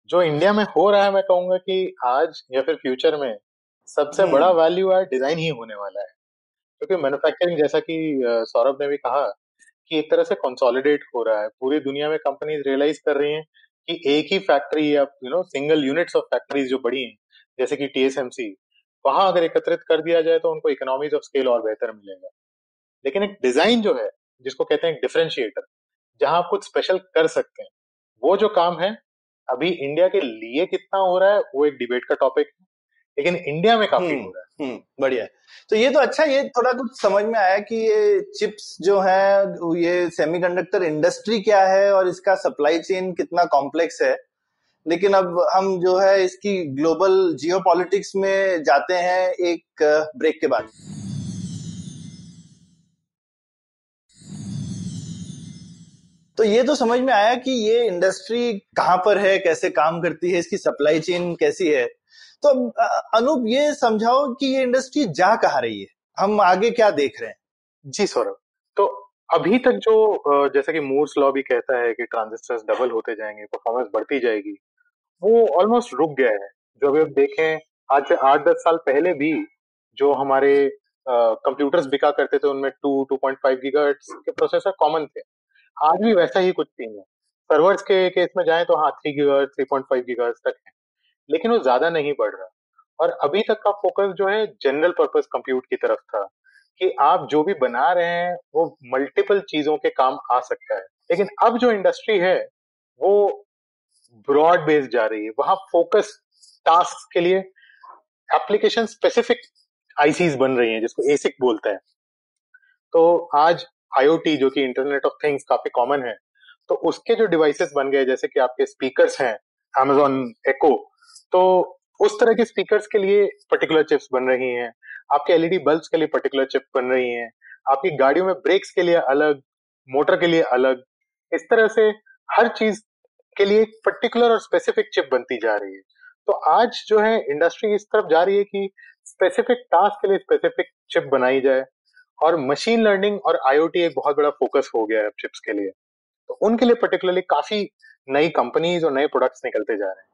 जो इंडिया में हो रहा है मैं कहूंगा कि आज या फिर फ्यूचर में सबसे बड़ा वैल्यू एड डिजाइन ही होने वाला है, क्योंकि मैन्युफैक्चरिंग जैसा कि सौरभ ने भी कहा कि एक तरह से कंसोलिडेट हो रहा है। पूरी दुनिया में कंपनीज रियलाइज कर रही हैं कि एक ही फैक्ट्री या you know single units of factories जो बड़ी हैं जैसे कि टीएसएमसी, वहां अगर एकत्रित कर दिया जाए तो उनको इकोनॉमीज ऑफ स्केल और बेहतर मिलेगा। लेकिन एक डिजाइन जो है जिसको कहते हैं एक डिफरेंशिएटर, जहां आप कुछ स्पेशल कर सकते हैं, वो जो काम है अभी इंडिया के लिए कितना हो रहा है वो एक डिबेट का टॉपिक है, लेकिन इंडिया में काफी हो रहा है। बढ़िया। तो ये तो अच्छा, ये थोड़ा कुछ समझ में आया कि ये चिप्स जो है ये सेमीकंडक्टर इंडस्ट्री क्या है और इसका सप्लाई चेन कितना कॉम्प्लेक्स है। लेकिन अब हम जो है इसकी ग्लोबल जियोपॉलिटिक्स में जाते हैं एक ब्रेक के बाद। तो ये तो समझ में आया कि ये इंडस्ट्री कहाँ पर है, कैसे काम करती है, इसकी सप्लाई चेन कैसी है। तो अनूप, ये समझाओ कि ये इंडस्ट्री जा कहाँ रही है, हम आगे क्या देख रहे हैं? जी सौरभ, तो अभी तक जो जैसा कि मूर्स लॉ भी कहता है कि ट्रांजिस्टर्स डबल होते जाएंगे, परफॉर्मेंस बढ़ती जाएगी, वो ऑलमोस्ट रुक गया है। जो अभी आप देखें आज से आठ दस साल पहले भी जो हमारे कंप्यूटर्स बिका करते थे उनमें two two point five gigahertz के प्रोसेसर कॉमन थे। आज भी वैसा ही कुछ सीन है। सर्वर्स के केस में जाए तो हाँ three gigahertz three point five gigahertz तक है, लेकिन वो ज्यादा नहीं बढ़ रहा। और अभी तक का फोकस जो है जनरल पर्पस कंप्यूट की तरफ था कि आप जो भी बना रहे हैं वो मल्टीपल चीजों के काम आ सकता है। लेकिन अब जो इंडस्ट्री है वो ब्रॉड बेस जा रही है, वहां फोकस टास्क के लिए एप्लीकेशन स्पेसिफिक आईसीज बन रही हैं जिसको एसिक बोलता है। तो आज आईओटी जो कि इंटरनेट ऑफ थिंग्स काफी कॉमन है, तो उसके जो डिवाइसेस बन गए जैसे कि आपके स्पीकर्स हैं अमेजॉन एको, तो उस तरह के स्पीकर्स के लिए पर्टिकुलर चिप्स बन रही हैं, आपके एलईडी बल्ब्स के लिए पर्टिकुलर चिप बन रही हैं, आपकी गाड़ियों में ब्रेक्स के लिए अलग, मोटर के लिए अलग, इस तरह से हर चीज के लिए एक पर्टिकुलर और स्पेसिफिक चिप बनती जा रही है। तो आज जो है इंडस्ट्री इस तरफ जा रही है कि स्पेसिफिक टास्क के लिए स्पेसिफिक चिप बनाई जाए, और मशीन लर्निंग और आईओटी एक बहुत बड़ा फोकस हो गया है चिप्स के लिए। तो उनके लिए पर्टिकुलरली काफी नई कंपनीज और नए प्रोडक्ट्स निकलते जा रहे हैं।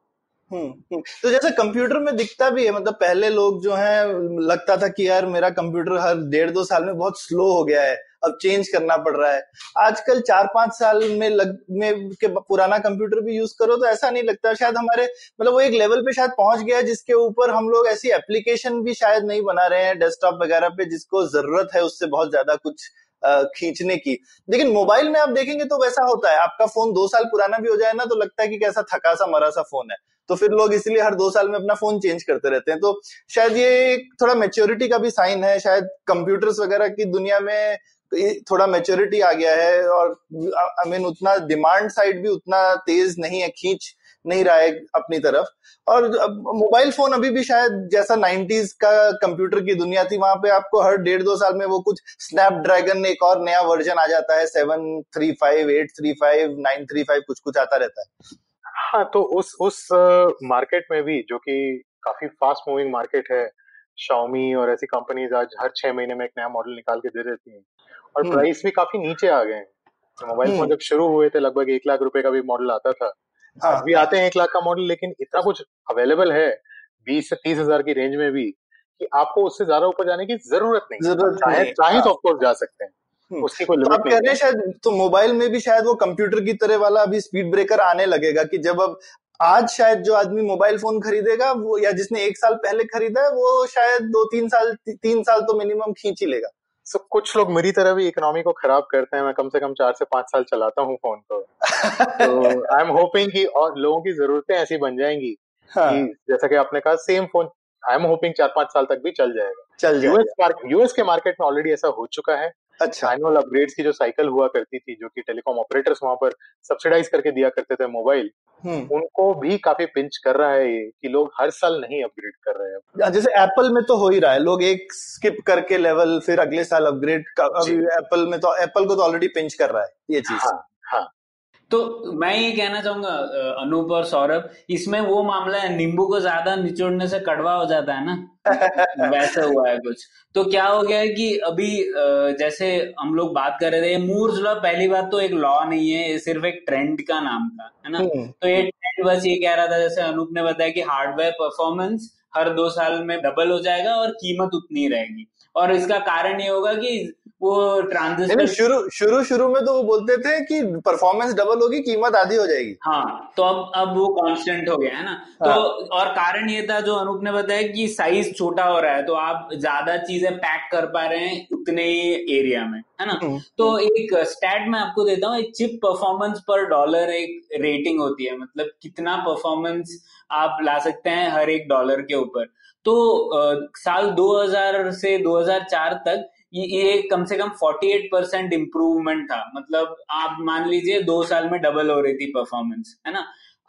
हम्म तो जैसे कंप्यूटर में दिखता भी है, मतलब पहले लोग जो हैं लगता था कि यार मेरा कंप्यूटर हर डेढ़ दो साल में बहुत स्लो हो गया है, अब चेंज करना पड़ रहा है। आजकल चार पांच साल में लग में के पुराना कंप्यूटर भी यूज करो तो ऐसा नहीं लगता। शायद हमारे मतलब वो एक लेवल पे शायद पहुंच गया है जिसके ऊपर हम लोग ऐसी एप्लीकेशन भी शायद नहीं बना रहे हैं डेस्कटॉप वगैरह पे जिसको जरूरत है उससे बहुत ज्यादा कुछ खींचने की। लेकिन मोबाइल में आप देखेंगे तो वैसा होता है, आपका फोन दो साल पुराना भी हो जाए ना तो लगता है कि कैसा थका सा मरा सा फोन है। तो फिर लोग इसलिए हर दो साल में अपना फोन चेंज करते रहते हैं। तो शायद ये एक थोड़ा मैच्योरिटी का भी साइन है, शायद कंप्यूटर्स वगैरह की दुनिया में थोड़ा मैच्योरिटी आ गया है और आई मीन उतना डिमांड साइड भी उतना तेज नहीं है, खींच नहीं रहा है अपनी तरफ। और मोबाइल फोन अभी भी शायद जैसा नाइंटीज़ का कंप्यूटर की दुनिया थी, वहां पे आपको हर डेढ़ दो साल में वो कुछ स्नैपड्रैगन एक और नया वर्जन आ जाता है, seven three five eight three five nine three five कुछ कुछ आता रहता है। हाँ, तो उस उस मार्केट में भी जो कि काफी फास्ट मूविंग मार्केट है, शाओमी और ऐसी कंपनीज आज हर छह महीने में एक नया मॉडल निकाल के दे देती हैं और प्राइस भी काफी नीचे आ गए हैं। तो मोबाइल फोन जब शुरू हुए थे लगभग एक लाख रुपए का भी मॉडल आता था, आज भी आते हैं एक लाख का मॉडल, लेकिन इतना कुछ अवेलेबल है बीस से तीस हजार की रेंज में भी कि आपको उससे ज्यादा ऊपर जाने की जरूरत नहीं, चाहे तो ऑफकोर्स जा सकते हैं। उसकी कोई लिमिट नहीं है। शायद तो मोबाइल में भी शायद वो कंप्यूटर की तरह वाला अभी स्पीड ब्रेकर आने लगेगा कि जब अब आज शायद जो आदमी मोबाइल फोन खरीदेगा वो, या जिसने एक साल पहले खरीदा है वो शायद दो तीन साल ती, तीन साल तो मिनिमम खींच ही लेगा। So, कुछ लोग मेरी तरह भी इकोनॉमी को खराब करते हैं। मैं कम से कम चार से पांच साल चलाता हूँ फोन को, तो आई एम होपिंग कि और लोगों की जरूरतें ऐसी बन जाएंगी कि जैसा कि आपने कहा same phone I am hoping चार पांच साल तक भी चल जाएगा चल जाएगा। यूएस के मार्केट में ऑलरेडी ऐसा हो चुका है। अच्छा, एनुअल अपग्रेड्स की जो साइकिल हुआ करती थी, जो कि टेलीकॉम ऑपरेटर्स वहां पर सब्सिडाइज करके दिया करते थे मोबाइल, उनको भी काफी पिंच कर रहा है ये कि लोग हर साल नहीं अपग्रेड कर रहे हैं। जैसे एप्पल में तो हो ही रहा है, लोग एक स्किप करके लेवल फिर अगले साल अपग्रेड। अभी एप्पल में तो एप्पल को तो ऑलरेडी पिंच कर रहा है ये चीज। हाँ, हाँ। तो मैं ये कहना चाहूंगा अनूप और सौरभ, इसमें वो मामला है नींबू को ज्यादा निचोड़ने से कड़वा हो जाता है ना, वैसा हुआ है कुछ। तो क्या हो गया है कि अभी जैसे हम लोग बात कर रहे थे मूर्स लॉ, पहली बात तो एक लॉ नहीं है, ये सिर्फ एक ट्रेंड का नाम था, है ना। तो ये ट्रेंड बस ये कह रहा था, जैसे अनूप ने बताया कि हार्डवेयर परफॉर्मेंस हर दो साल में डबल हो जाएगा और कीमत उतनी रहेगी, और इसका कारण ये होगा कि वो ट्रांजिस्टर शुरू शुरू शुरू में तो वो बोलते थे कि परफॉर्मेंस डबल होगी, कीमत आधी हो जाएगी। हाँ, तो अब अब वो कांस्टेंट हो गया है ना। हाँ। तो और कारण ये था जो अनूप ने बताया कि साइज छोटा हो रहा है, तो आप ज्यादा चीजें पैक कर पा रहे हैं उतने ही एरिया में, है ना। तो एक स्टैट मैं आपको देता हूँ, एक चिप परफॉर्मेंस पर डॉलर एक रेटिंग होती है, मतलब कितना परफॉर्मेंस आप ला सकते हैं हर एक डॉलर के ऊपर। तो साल दो हज़ार से दो हज़ार चार तक ये कम से कम अड़तालीस परसेंट इम्प्रूवमेंट था, मतलब आप मान लीजिए दो साल में डबल हो रही थी परफॉर्मेंस, है ना।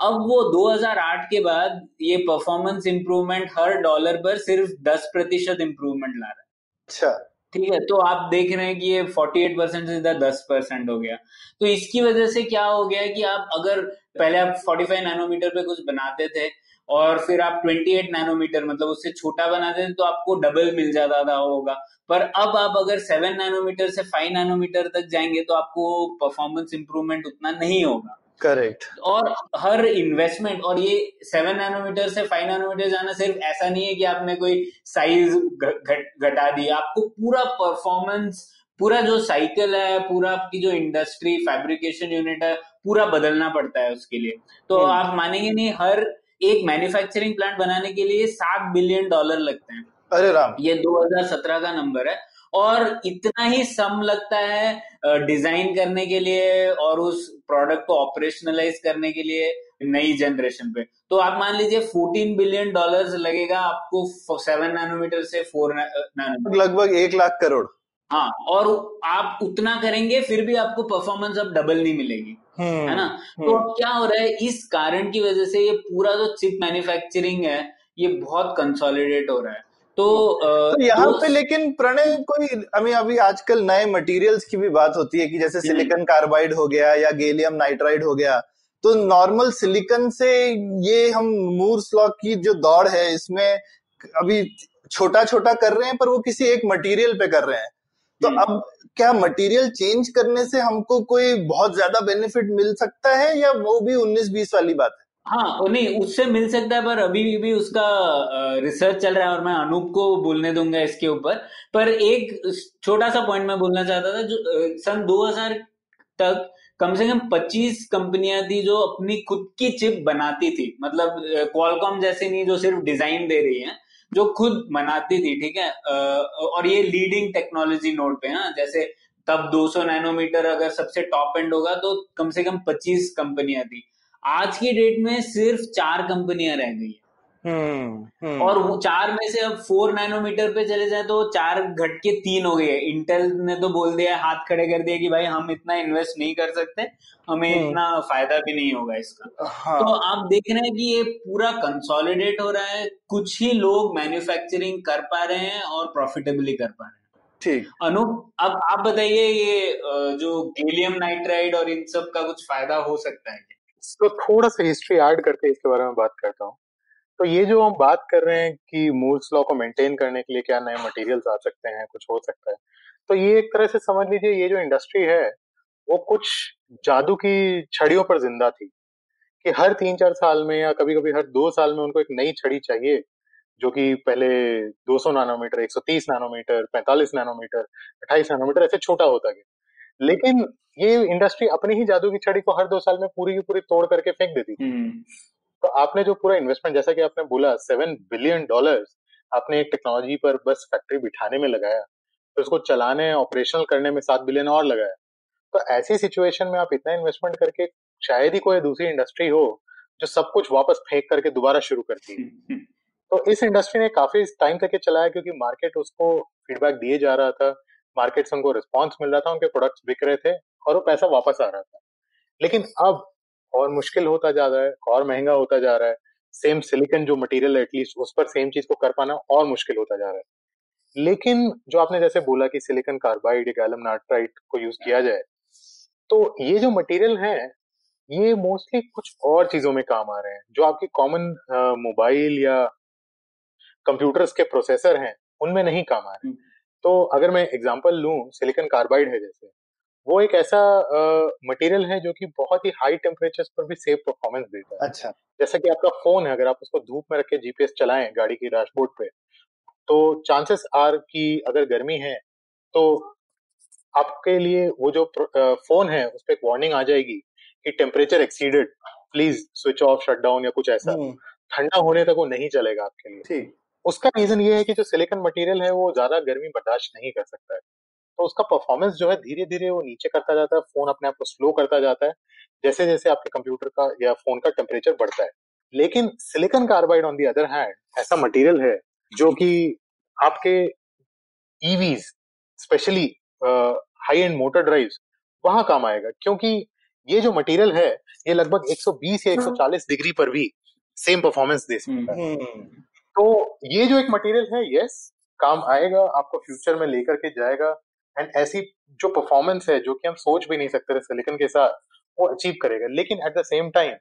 अब वो दो हज़ार आठ के बाद ये परफॉर्मेंस इम्प्रूवमेंट हर डॉलर पर सिर्फ दस प्रतिशत इम्प्रूवमेंट ला रहा है। अच्छा, ठीक है। तो आप देख रहे हैं कि ये अड़तालीस परसेंट से ज्यादा दस परसेंट हो गया। तो इसकी वजह से क्या हो गया है कि आप अगर पहले आप पैंतालीस नैनोमीटर पे कुछ बनाते थे और फिर आप अट्ठाईस नैनोमीटर मतलब उससे छोटा बनाते थे तो आपको डबल मिल जाता था होगा, पर अब आप अगर सात नैनोमीटर से पाँच नैनोमीटर तक जाएंगे तो आपको परफॉर्मेंस इंप्रूवमेंट उतना नहीं होगा। करेक्ट। और हर इन्वेस्टमेंट, और ये सेवन नैनोमीटर से फाइव नैनोमीटर जाना सिर्फ ऐसा नहीं है कि आपने कोई साइज घटा दी, आपको पूरा परफॉर्मेंस, पूरा जो साइकिल है, पूरा आपकी जो इंडस्ट्री फैब्रिकेशन यूनिट है, पूरा बदलना पड़ता है उसके लिए। तो आप मानेंगे नहीं, हर एक मैन्युफैक्चरिंग प्लांट बनाने के लिए सात बिलियन डॉलर लगते हैं। अरे राम, ये दो हज़ार सत्रह का नंबर है। और इतना ही सम लगता है डिजाइन करने के लिए और उस प्रोडक्ट को ऑपरेशनलाइज करने के लिए नई जनरेशन पे। तो आप मान लीजिए चौदह बिलियन डॉलर्स लगेगा आपको सेवन नैनोमीटर से फोर नैनोमीटर, लगभग एक लाख करोड़। हाँ, और आप उतना करेंगे फिर भी आपको परफॉर्मेंस अब डबल नहीं मिलेगी, है ना। तो क्या हो रहा है, इस कारण की वजह से ये पूरा जो चिप मैन्युफैक्चरिंग है ये बहुत कंसोलिडेट हो रहा है। तो, तो यहाँ पे लेकिन प्रणय कोई अभी अभी आजकल नए मटेरियल्स की भी बात होती है कि जैसे सिलिकॉन कार्बाइड हो गया या गैलियम नाइट्राइड हो गया, तो नॉर्मल सिलिकॉन से ये हम मूर्स लॉ की जो दौड़ है इसमें अभी छोटा छोटा कर रहे हैं, पर वो किसी एक मटेरियल पे कर रहे हैं। तो अब क्या मटेरियल चेंज करने से हमको कोई बहुत ज्यादा बेनिफिट मिल सकता है या वो भी उन्नीस बीस वाली बात है? हाँ नहीं, उससे मिल सकता है, पर अभी भी उसका रिसर्च चल रहा है और मैं अनूप को बोलने दूंगा इसके ऊपर। पर एक छोटा सा पॉइंट मैं बोलना चाहता था, जो सन दो हज़ार तक कम से कम पच्चीस कंपनियां थी जो अपनी खुद की चिप बनाती थी, मतलब क्वालकॉम जैसी नहीं जो सिर्फ डिजाइन दे रही है, जो खुद बनाती थी, ठीक है। और ये लीडिंग टेक्नोलॉजी नोड पे, हाँ, जैसे तब दो सौ नैनोमीटर अगर सबसे टॉप एंड होगा तो कम से कम पच्चीस कंपनियां थी। आज की डेट में सिर्फ चार कंपनियां रह गई है हम्म और चार में से अब फोर नैनोमीटर पे चले जाए तो चार घट के तीन हो गई है। इंटेल ने तो बोल दिया, हाथ खड़े कर दिया कि भाई हम इतना इन्वेस्ट नहीं कर सकते, हमें इतना फायदा भी नहीं होगा इसका। हाँ। तो आप देख रहे हैं कि ये पूरा कंसोलिडेट हो रहा है, कुछ ही लोग मैन्युफैक्चरिंग कर पा रहे हैं और प्रॉफिटेबली कर पा रहे हैं। ठीक अनूप, अब आप बताइए ये जो गैलियम नाइट्राइड और इन सब का कुछ फायदा हो सकता है? तो थोड़ा सा हिस्ट्री ऐड करके इसके बारे में बात करता हूँ। तो ये जो हम बात कर रहे हैं कि मूर्स लॉ को मेंटेन करने के लिए क्या नए मटेरियल्स आ सकते हैं, कुछ हो सकता है, तो ये एक तरह से समझ लीजिए ये जो इंडस्ट्री है वो कुछ जादू की छड़ियों पर जिंदा थी कि हर तीन चार साल में या कभी कभी हर दो साल में उनको एक नई छड़ी चाहिए जो कि पहले दो सौ नैनोमीटर, एक सौ तीस नैनोमीटर, पैंतालीस नैनोमीटर, अट्ठाईस नैनोमीटर ऐसे छोटा होता गया। लेकिन ये इंडस्ट्री अपनी ही जादू की छड़ी को हर दो साल में पूरी की पूरी तोड़ करके फेंक देती थी। तो आपने जो पूरा इन्वेस्टमेंट, जैसा कि आपने बोला, सेवन बिलियन डॉलर्स आपने एक टेक्नोलॉजी पर बस फैक्ट्री बिठाने में लगाया, तो उसको चलाने, ऑपरेशनल करने में सात बिलियन और लगाया। तो ऐसी सिचुएशन में आप इतना इन्वेस्टमेंट करके शायद ही कोई दूसरी इंडस्ट्री हो जो सब कुछ वापस फेंक करके दोबारा शुरू करती है। तो इस इंडस्ट्री ने काफी टाइम तक चलाया क्योंकि मार्केट उसको फीडबैक दिए जा रहा था, मार्केट से उनको रिस्पॉन्स मिल रहा था, उनके प्रोडक्ट्स बिक रहे थे और वो पैसा वापस आ रहा था। लेकिन अब और मुश्किल होता जा रहा है और महंगा होता जा रहा है, सेम सिलिकॉन जो मटेरियल है एटलीस्ट उस पर सेम चीज को कर पाना और मुश्किल होता जा रहा है। लेकिन जो आपने जैसे बोला कि सिलिकॉन कार्बाइड या गैलियम नाइट्राइड को यूज किया जाए, तो ये जो मटेरियल है ये मोस्टली कुछ और चीजों में काम आ रहे हैं। जो आपकी कॉमन मोबाइल या कंप्यूटर्स के प्रोसेसर हैं उनमें नहीं काम आ रहे। तो अगर मैं एग्जाम्पल लूँ, सिलिकॉन कार्बाइड है जैसे, वो एक ऐसा मटेरियल uh, है जो कि बहुत ही हाई टेम्परेचर्स पर भी सेफ परफॉर्मेंस देता है। अच्छा। जैसा कि आपका फोन है, अगर आप उसको धूप में रख के जीपीएस चलाएं गाड़ी की डैशबोर्ड पे, तो चांसेस आर कि अगर गर्मी है तो आपके लिए वो जो uh, फोन है उस पर एक वार्निंग आ जाएगी कि temperature exceeded, please switch off, shut down या कुछ ऐसा। ठंडा होने तक वो नहीं चलेगा आपके लिए। ठीक। उसका रीजन ये है कि जो सिलिकॉन मटेरियल है वो ज्यादा गर्मी बर्दाश्त नहीं कर सकता है, तो उसका परफॉर्मेंस जो है धीरे धीरे वो नीचे करता जाता है, फोन अपने आप को स्लो करता जाता है जैसे जैसे आपके कंप्यूटर का या फोन का टेम्परेचर बढ़ता है। लेकिन silicon carbide on the other hand ऐसा मटेरियल है जो कि आपके EVs, specially high end motor drives, वहां काम आएगा क्योंकि ये जो मटेरियल है ये लगभग एक सौ बीस या एक सौ चालीस डिग्री पर भी सेम परफॉर्मेंस दे सकता है। तो ये जो एक मटेरियल है, यस, काम आएगा, आपको फ्यूचर में लेकर के जाएगा एंड ऐसी जो परफॉर्मेंस है जो कि हम सोच भी नहीं सकते थे सिलिकॉन के साथ, वो अचीव करेगा। लेकिन एट द सेम टाइम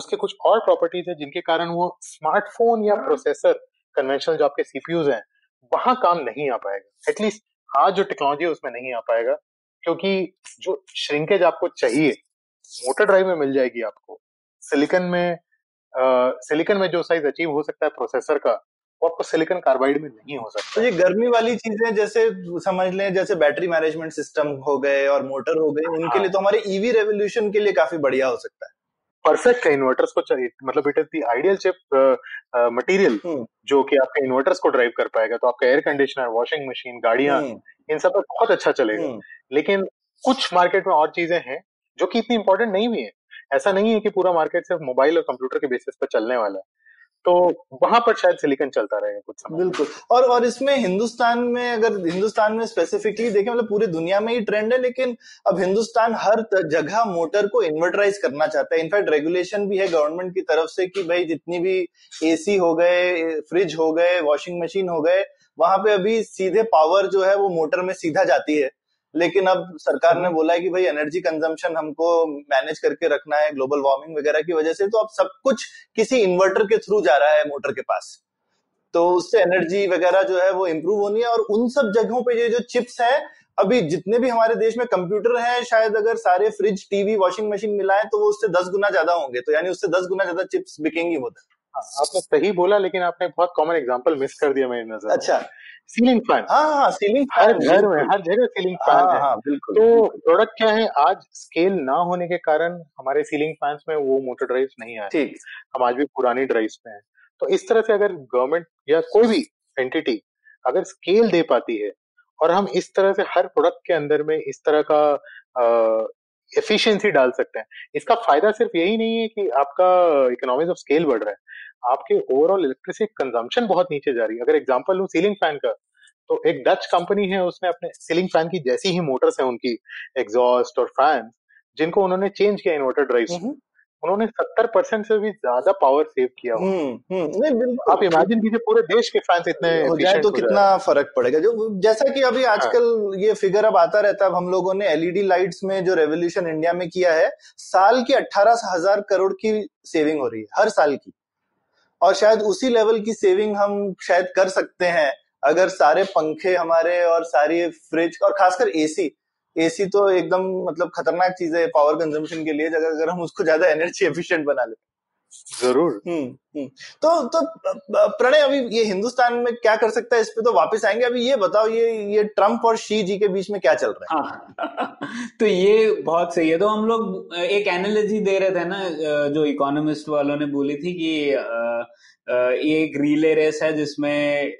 उसके कुछ और प्रॉपर्टीज है जिनके कारण वो स्मार्टफोन या प्रोसेसर, कन्वेंशनल जो आपके सीपीयूज हैं, वहां काम नहीं आ पाएगा। एटलीस्ट आज जो टेक्नोलॉजी है उसमें नहीं आ पाएगा क्योंकि जो श्रिंकेज आपको चाहिए मोटर ड्राइव में मिल जाएगी आपको। सिलिकॉन में सिलिकॉन में जो साइज अचीव हो सकता है प्रोसेसर का, आपको सिलिकॉन कार्बाइड में नहीं हो सकता। तो ये गर्मी वाली चीजें जैसे समझ लें, जैसे बैटरी मैनेजमेंट सिस्टम हो गए और मोटर हो गए, इनके लिए तो हमारे ईवी रेवोल्यूशन के लिए काफी बढ़िया हो सकता है। परफेक्ट है इन्वर्टर्स को चाहिए, मतलब it is the ideal chip material जो कि आपके इन्वर्टर्स को ड्राइव कर पाएगा। तो आपका एयर कंडीशनर, वॉशिंग मशीन, गाड़ियां, इन सब पर बहुत अच्छा चलेगा। लेकिन कुछ मार्केट में और चीजें हैं जो कि इतनी इंपॉर्टेंट नहीं भी है। ऐसा नहीं है कि पूरा मार्केट सिर्फ मोबाइल और कंप्यूटर के बेसिस पर चलने वाला है, तो वहां पर शायद सिलिकॉन चलता रहेगा कुछ समय। बिल्कुल। और और इसमें हिंदुस्तान में, अगर हिंदुस्तान में स्पेसिफिकली देखें, मतलब पूरी दुनिया में ही ट्रेंड है, लेकिन अब हिंदुस्तान हर जगह मोटर को इन्वर्टराइज करना चाहता है। इनफैक्ट रेगुलेशन भी है गवर्नमेंट की तरफ से कि भाई जितनी भी एसी हो गए, फ्रिज हो गए, वॉशिंग मशीन हो गए, वहां पे अभी सीधे पावर जो है वो मोटर में सीधा जाती है। लेकिन अब सरकार ने बोला है कि भाई एनर्जी कंजम्पशन हमको मैनेज करके रखना है ग्लोबल वार्मिंग वगैरह की वजह से, तो अब सब कुछ किसी इन्वर्टर के थ्रू जा रहा है मोटर के पास, तो उससे एनर्जी वगैरह जो है वो इम्प्रूव होनी है। और उन सब जगहों पे ये जो चिप्स है, अभी जितने भी हमारे देश में कंप्यूटर है, शायद अगर सारे फ्रिज, टीवी, वॉशिंग मशीन मिलाएं तो वो उससे दस गुना ज्यादा होंगे, तो यानी उससे दस गुना ज्यादा चिप्स बिकेंगी मोटर। आपने सही बोला, लेकिन आपने बहुत कॉमन एग्जांपल मिस कर दिया मेरी नजर। अच्छा, सीलिंग फैन। हाँ हाँ, सीलिंग फैन हर घर में, हर जगह सीलिंग फैन है। हाँ, बिल्कुल। तो प्रोडक्ट क्या है, आज स्केल ना होने के कारण हमारे सीलिंग फैंस में वो मोटर ड्राइव नहीं आए। ठीक। हम आज भी पुरानी ड्राइव्स में हैं। तो इस तरह से अगर गवर्नमेंट या कोई भी एंटिटी अगर स्केल दे पाती है और हम इस तरह से हर प्रोडक्ट के अंदर में इस तरह का एफिशिएंसी डाल सकते हैं। इसका फायदा सिर्फ यही नहीं है कि आपका इकोनॉमीज ऑफ स्केल बढ़ रहा है, आपके ओवरऑल इलेक्ट्रिसिटी कंजम्पशन बहुत नीचे जा रही है। अगर एग्जांपल लूं सीलिंग फैन का, तो एक डच कंपनी है, उसने अपने सीलिंग फैन की जैसी ही मोटर्स हैं उनकी एग्जॉस्ट और फैन, जिनको उन्होंने चेंज किया इन्वर्टर ड्राइव्स, उन्होंने सत्तर परसेंट से भी ज्यादा पावर सेव किया। हम्म नहीं, आप इमेजिन कीजिए पूरे देश के फैंस इतने हो जाए तो कितना फर्क पड़ेगा। जो जैसा कि अभी आजकल ये फिगर अब आता रहता है, हम लोगों ने एलईडी लाइट्स में जो रेवोल्यूशन इंडिया में किया है, साल की अट्ठारह हजार करोड़ की सेविंग हो रही है हर साल की, और शायद उसी लेवल की सेविंग हम शायद कर सकते हैं अगर सारे पंखे हमारे और सारी फ्रिज और खासकर एसी एसी तो एकदम मतलब खतरनाक चीज है पावर कंजम्पशन के लिए, अगर अगर हम उसको ज्यादा एनर्जी एफिशिएंट बना ले। जरूर। हम्म तो तो प्रणय, अभी ये हिंदुस्तान में क्या कर सकता है इस पे तो वापस आएंगे, अभी ये बताओ ये ये ट्रम्प और शी जी के बीच में क्या चल रहा है। हाँ। तो ये बहुत सही है। तो हम लोग एक एनालॉजी दे रहे थे ना, जो इकोनॉमिस्ट वालों ने बोली थी कि ये एक रिले रेस है जिसमें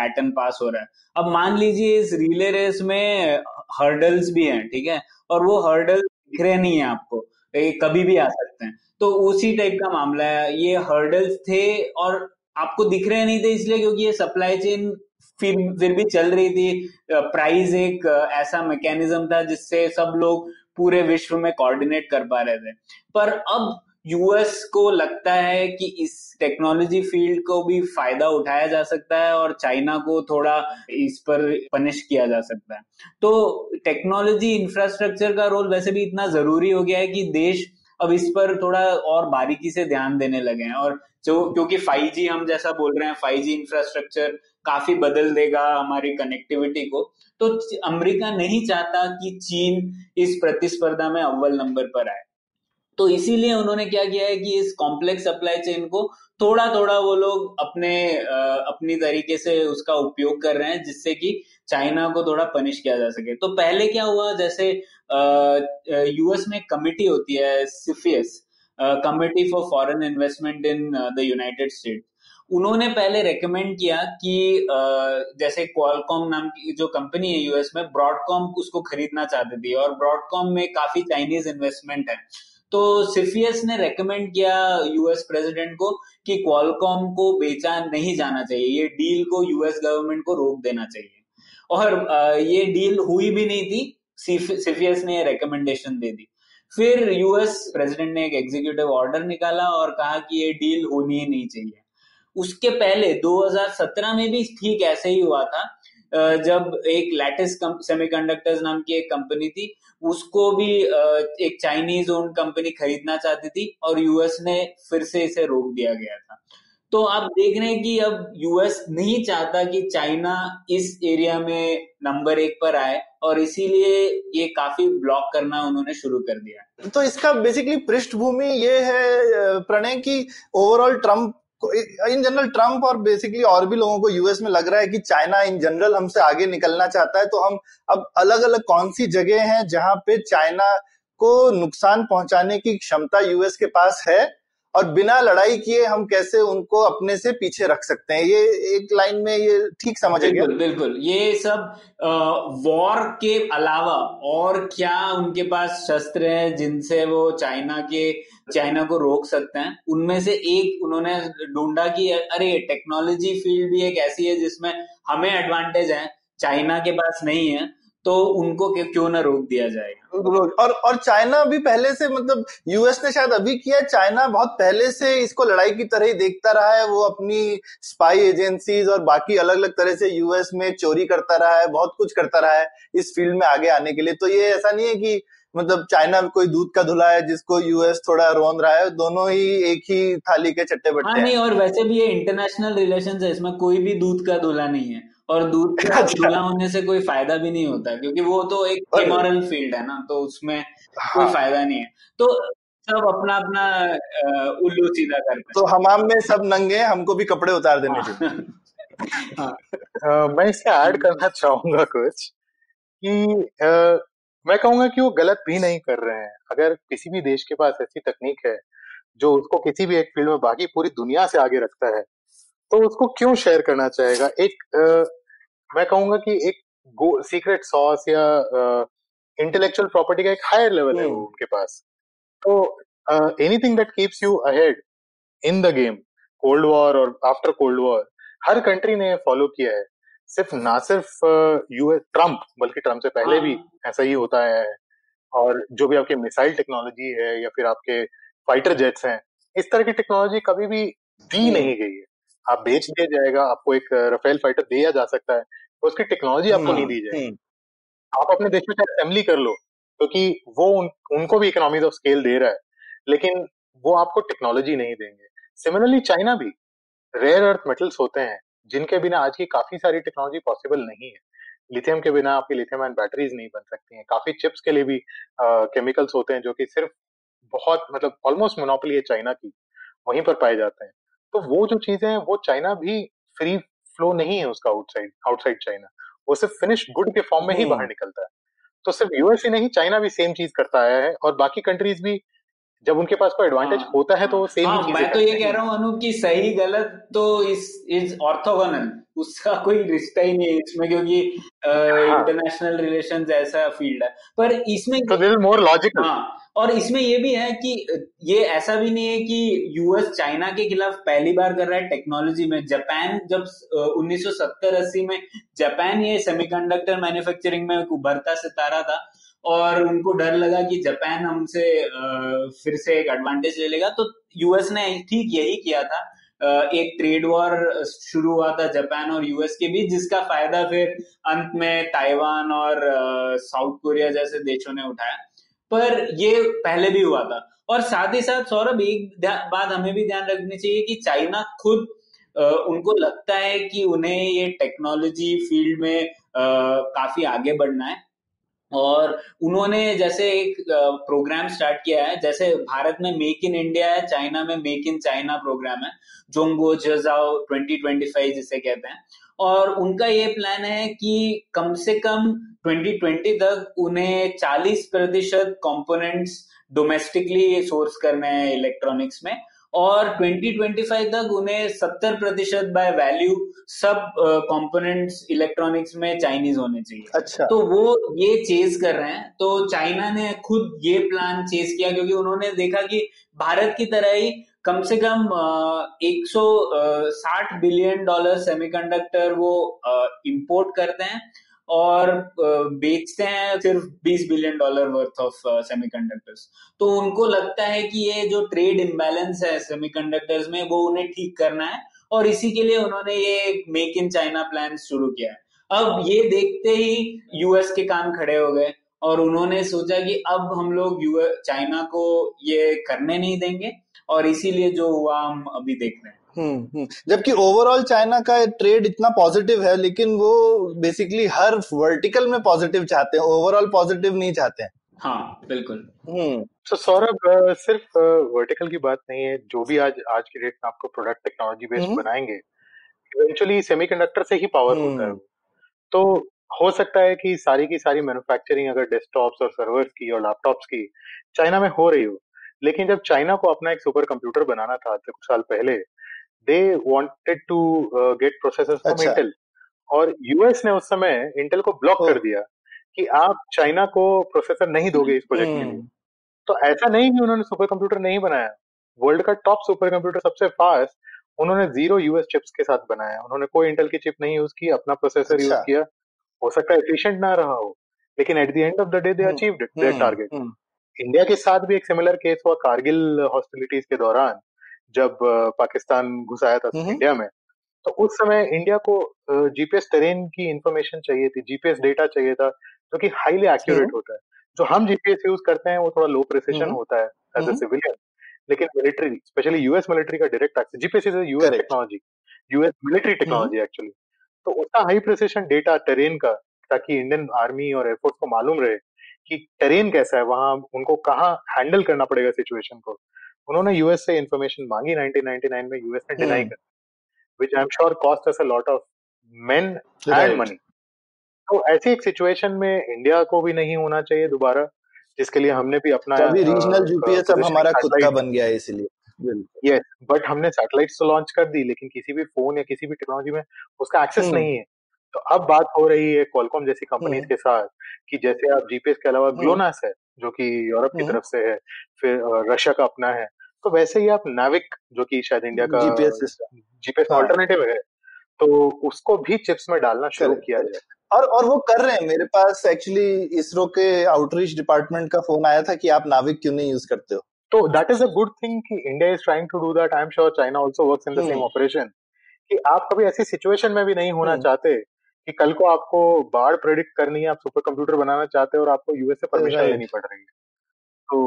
बैटन पास हो रहा है। अब मान लीजिए इस रिले रेस में हर्डल्स भी हैं, ठीक है, और वो हर्डल्स दिख रहे नहीं है आपको, ये कभी भी आ सकते हैं, तो उसी टाइप का मामला है। ये हर्डल्स थे और आपको दिख रहे नहीं थे इसलिए क्योंकि ये सप्लाई चेन फिर फिर भी चल रही थी। प्राइस एक ऐसा मैकेनिज्म था जिससे सब लोग पूरे विश्व में कोऑर्डिनेट कर पा रहे थे, पर अब यूएस को लगता है कि इस टेक्नोलॉजी फील्ड को भी फायदा उठाया जा सकता है और चाइना को थोड़ा इस पर पनिश किया जा सकता है। तो टेक्नोलॉजी इंफ्रास्ट्रक्चर का रोल वैसे भी इतना जरूरी हो गया है कि देश अब इस पर थोड़ा और बारीकी से ध्यान देने लगे हैं, और जो क्योंकि फाइव जी हम जैसा बोल रहे हैं, फाइव जी इंफ्रास्ट्रक्चर काफी बदल देगा हमारी कनेक्टिविटी को। तो अमेरिका नहीं चाहता कि चीन इस प्रतिस्पर्धा में अव्वल नंबर पर आए, तो इसीलिए उन्होंने क्या किया है कि इस कॉम्प्लेक्स सप्लाई चेन को थोड़ा थोड़ा वो लोग अपने आ, अपनी तरीके से उसका उपयोग कर रहे हैं, जिससे कि चाइना को थोड़ा पनिश किया जा सके। तो पहले क्या हुआ, जैसे यूएस में कमिटी होती है CFIUS, committee for foreign investment in the United States, उन्होंने पहले रेकमेंड किया कि uh, जैसे क्वालकॉम नाम की जो कंपनी है यूएस में, ब्रॉडकॉम उसको खरीदना चाहती थी और ब्रॉडकॉम में काफी चाइनीज इन्वेस्टमेंट है, तो सीफीएस ने रेकमेंड किया यूएस प्रेसिडेंट को कि क्वालकॉम को बेचा नहीं जाना चाहिए, ये डील को यूएस गवर्नमेंट को रोक देना चाहिए, और ये डील हुई भी नहीं थी, सीफीएस ने रेकमेंडेशन दे दी। फिर यूएस प्रेसिडेंट ने एक एग्जीक्यूटिव ऑर्डर निकाला और कहा कि ये डील होनी ही नहीं चाहिए। उसके पहले दो हज़ार सत्रह में भी ठीक ऐसे ही हुआ था, जब एक लैटिस सेमीकंडक्टर्स नाम की एक कंपनी थी, उसको भी एक चाइनीज ओन कंपनी खरीदना चाहती थी और यूएस ने फिर से इसे रोक दिया गया था। तो आप देख रहे हैं कि अब यूएस नहीं चाहता कि चाइना इस एरिया में नंबर एक पर आए, और इसीलिए ये काफी ब्लॉक करना उन्होंने शुरू कर दिया। तो इसका बेसिकली पृष्ठभूमि ये है प्रणय की overall Trump in general Trump और बेसिकली और भी लोगों को यूएस में लग रहा है कि चाइना इन जनरल हमसे आगे निकलना चाहता है, तो हम अब अलग अलग कौन सी जगह हैं जहां पे चाइना को नुकसान पहुंचाने की क्षमता यूएस के पास है और बिना लड़ाई किए हम कैसे उनको अपने से पीछे रख सकते हैं। ये एक लाइन में ये ठीक समझेंगे। बिल्कुल बिल्कुल, ये सब वॉर के अलावा और क्या उनके पास शस्त्र हैं जिनसे वो चाइना के चाइना को रोक सकते हैं, उनमें से एक उन्होंने ढूंढा कि अरे टेक्नोलॉजी फील्ड भी एक ऐसी है जिसमें हमें एडवांटेज है, चाइना के पास नहीं है, तो उनको क्यों ना रोक दिया जाएगा। और और चाइना भी पहले से, मतलब यूएस ने शायद अभी किया, चाइना बहुत पहले से इसको लड़ाई की तरह ही देखता रहा है। वो अपनी स्पाई एजेंसीज और बाकी अलग अलग तरह से यूएस में चोरी करता रहा है, बहुत कुछ करता रहा है इस फील्ड में आगे आने के लिए। तो ये ऐसा नहीं है कि मतलब चाइना कोई दूध का धुला है जिसको यूएस थोड़ा रोन रहा है, दोनों ही एक ही थाली के चट्टे बट्टे हैं। हाँ, नहीं, और वैसे भी ये इंटरनेशनल रिलेशंस है, इसमें कोई भी दूध का धुला नहीं है, और दूध का धुला होने से कोई फायदा भी नहीं होता क्योंकि वो तो एक इमोरल फील्ड है ना, तो उसमें हाँ। कोई फायदा नहीं है, तो सब अपना अपना उल्लू सीधा करते हैं। तो हमाम में सब नंगे, हमको भी कपड़े उतार देने चाहिए। मैं इससे ऐड करना चाहूंगा कुछ कि मैं कहूंगा कि वो गलत भी नहीं कर रहे हैं। अगर किसी भी देश के पास ऐसी तकनीक है जो उसको किसी भी एक फील्ड में बाकी पूरी दुनिया से आगे रखता है, तो उसको क्यों शेयर करना चाहेगा। एक आ, मैं कहूंगा कि एक सीक्रेट सॉस या आ, इंटेलेक्चुअल प्रॉपर्टी का एक हायर लेवल है उनके पास. तो anything that keeps you ahead in the game, cold war और आफ्टर कोल्ड वॉर हर कंट्री ने फॉलो किया है. सिर्फ ना सिर्फ यूएस ट्रम्प बल्कि ट्रम्प से पहले भी ऐसा ही होता आया है. और जो भी आपके मिसाइल टेक्नोलॉजी है या फिर आपके फाइटर जेट्स हैं, इस तरह की टेक्नोलॉजी कभी भी दी नहीं गई है. आप बेच दिया जाएगा, आपको एक रफेल फाइटर दिया जा सकता है, उसकी टेक्नोलॉजी आपको नहीं दी जाएगी. आप अपने देश में चाहे असेंबली कर लो, क्योंकि तो वो उन, उनको भी इकोनॉमीज ऑफ स्केल दे रहा है, लेकिन वो आपको टेक्नोलॉजी नहीं देंगे. सिमिलरली चाइना भी, रेयर अर्थ मेटल्स होते हैं जिनके बिना आज की काफी सारी टेक्नोलॉजी पॉसिबल नहीं है. लिथियम के बिना आपकी लिथियम आयन बैटरीज नहीं बन सकती हैं. काफी चिप्स के लिए भी केमिकल्स uh, होते हैं जो कि सिर्फ बहुत मतलब ऑलमोस्ट मोनोपोली है चाइना की, वहीं पर पाए जाते हैं. तो वो जो चीजें हैं वो चाइना भी फ्री फ्लो नहीं है उसका आउटसाइड आउटसाइड चाइना, वो सिर्फ फिनिश्ड गुड के फॉर्म में ही बाहर निकलता है. तो सिर्फ यूएस ही नहीं, चाइना भी सेम चीज करता आया है और बाकी कंट्रीज भी जब उनके पास कोई एडवांटेज होता है तो वो सेम ही चीज. मैं तो ये कह रहा हूँ अनूप कि सही गलत तो इस इज ऑर्थोगोनल, उसका कोई रिश्ता ही नहीं है इसमें, क्योंकि इंटरनेशनल रिलेशंस ऐसा फील्ड है. पर इसमें तो दिस इज मोर लॉजिकल. हाँ, और इसमें ये भी है कि ये ऐसा भी नहीं है कि यूएस चाइना के खिलाफ पहली बार कर रहा है टेक्नोलॉजी में. जापान जब उन्नीस सौ सत्तर अस्सी में जापान ये सेमीकंडक्टर मैन्युफैक्चरिंग में उभरता सितारा था और उनको डर लगा कि जापान हमसे फिर से एक एडवांटेज ले लेगा, तो यूएस ने ठीक यही किया था. एक ट्रेड वॉर शुरू हुआ था जापान और यूएस के बीच, जिसका फायदा फिर अंत में ताइवान और साउथ कोरिया जैसे देशों ने उठाया. पर ये पहले भी हुआ था. और साथ ही साथ सौरभ एक बात हमें भी ध्यान रखनी चाहिए कि चाइना खुद उनको लगता है कि उन्हें ये टेक्नोलॉजी फील्ड में काफी आगे बढ़ना है, और उन्होंने जैसे एक प्रोग्राम स्टार्ट किया है. जैसे भारत में मेक इन इंडिया है, चाइना में मेक इन चाइना प्रोग्राम है, जोंगो जजाओ ट्वेंटी ट्वेंटी फाइव जिसे कहते हैं. और उनका ये प्लान है कि कम से कम ट्वेंटी ट्वेंटी तक उन्हें चालीस प्रतिशत कंपोनेंट्स डोमेस्टिकली सोर्स करने हैं इलेक्ट्रॉनिक्स में, और ट्वेंटी ट्वेंटी फाइव तक उन्हें सत्तर प्रतिशत बाय वैल्यू सब कंपोनेंट्स इलेक्ट्रॉनिक्स में चाइनीज होने चाहिए. अच्छा, तो वो ये चेज कर रहे हैं. तो चाइना ने खुद ये प्लान चेज किया क्योंकि उन्होंने देखा कि भारत की तरह ही कम से कम एक सौ साठ बिलियन डॉलर सेमीकंडक्टर वो इंपोर्ट करते हैं और बेचते हैं सिर्फ बीस billion dollar worth of semiconductors. तो उनको लगता है कि ये जो ट्रेड इम्बैलेंस है सेमीकंडक्टर्स में वो उन्हें ठीक करना है, और इसी के लिए उन्होंने ये मेक इन चाइना प्लान शुरू किया है. अब ये देखते ही यूएस के कान खड़े हो गए और उन्होंने सोचा कि अब हम लोग यूएस चाइना को ये करने नहीं देंगे, और इसीलिए जो हुआ हम अभी देख रहे हैं. हम्म, जबकि ओवरऑल चाइना का ट्रेड इतना पॉजिटिव है, लेकिन वो बेसिकली हर वर्टिकल में पॉजिटिव चाहते हैं, ओवरऑल पॉजिटिव नहीं चाहते हैं. हाँ बिल्कुल. हम्म, तो सौरभ सिर्फ वर्टिकल की बात नहीं है. जो भी आज आज की डेट में आपको प्रोडक्ट टेक्नोलॉजी बेस्ड बनाएंगे, इवेंचुअली सेमीकंडक्टर से ही पावर होता है. तो हो सकता है कि सारी की सारी मैन्युफैक्चरिंग अगर डेस्कटॉप्स और सर्वर्स की और लैपटॉप्स की चाइना में हो रही हो, लेकिन जब चाइना को अपना एक सुपर कंप्यूटर बनाना था कुछ साल पहले, they wanted to uh, get processors from अच्छा. Intel, और यूएस ने उस समय इंटेल को ब्लॉक oh. कर दिया कि आप चाइना को प्रोसेसर नहीं दोगे इस प्रोजेक्ट के लिए. तो ऐसा नहीं कि उन्होंने सुपर कंप्यूटर नहीं बनाया, वर्ल्ड का टॉप सुपर कंप्यूटर सबसे फास्ट उन्होंने जीरो यूएस चिप्स के साथ बनाया. उन्होंने कोई इंटेल की चिप नहीं यूज की, अपना प्रोसेसर अच्छा. यूज किया. हो सकता है एफिशिएंट ना रहा हो, लेकिन at the end of the day they achieved it their target. India के साथ भी एक सिमिलर केस हुआ कारगिल हॉस्टिलिटीज के दौरान, जब पाकिस्तान घुसाया था इंडिया में. तो उस समय इंडिया को जीपीएस टेरेन की इंफॉर्मेशन चाहिए थी, जीपीएस डेटा चाहिए था जो कि हाईली एक्यूरेट होता है. जो हम जीपीएस यूज करते हैं वो थोड़ा लो प्रिसिशन होता है एज अ सिविलियन, लेकिन मिलिट्री स्पेशली यूएस मिलिट्री का direct access, GPS is US technology, US military technology actually. तो उसका हाई प्रिसिशन डेटा टेरेन का, ताकि इंडियन आर्मी और एयरफोर्स को मालूम रहे कि टेरेन कैसा है, वहां उनको कहाँ हैंडल करना पड़ेगा सिचुएशन को. उन्होंने यूएस से इन्फॉर्मेशन मांगी नाइनटीन नाइंटी नाइन में, यूएस ने डिनाई कर, which I am sure cost us a lot of men and money. तो ऐसी एक सिचुएशन में इंडिया को भी नहीं होना चाहिए दोबारा, जिसके लिए हमने भी अपना रीजनल जीपीएस अब हमारा खुद का बन गया है. इसलिए यस, बट हमने सैटेलाइट्स तो लॉन्च कर दी, लेकिन किसी भी फोन या किसी भी टेक्नोलॉजी में उसका एक्सेस नहीं है. तो अब बात हो रही है क्वालकॉम जैसी कंपनीज के साथ कि जैसे आप जीपीएस के अलावा ग्लोनास है जो कि यूरोप की तरफ से है, फिर रशिया का अपना है, तो वैसे ही आप नाविक जो कि शायद इंडिया का जीपीएस सिस्टम जीपीएस ऑल्टरनेटिव है, तो उसको भी चिप्स में डालना शुरू किया जाए। और और वो कर रहे हैं। मेरे पास एक्चुअली इसरो के आउटरीच डिपार्टमेंट का फोन आया था कि आप नाविक क्यों नहीं यूज करते हो, तो that is a good thing कि India is trying to do that. I am sure China also works in the same operation कि आप कभी ऐसी सिचुएशन में भी नहीं होना चाहते कि कल को आपको बाढ़ प्रेडिक्ट करनी है, आप सुपर कंप्यूटर बनाना चाहते हो और आपको यूएस से परमिशन लेनी पड़ रही है। तो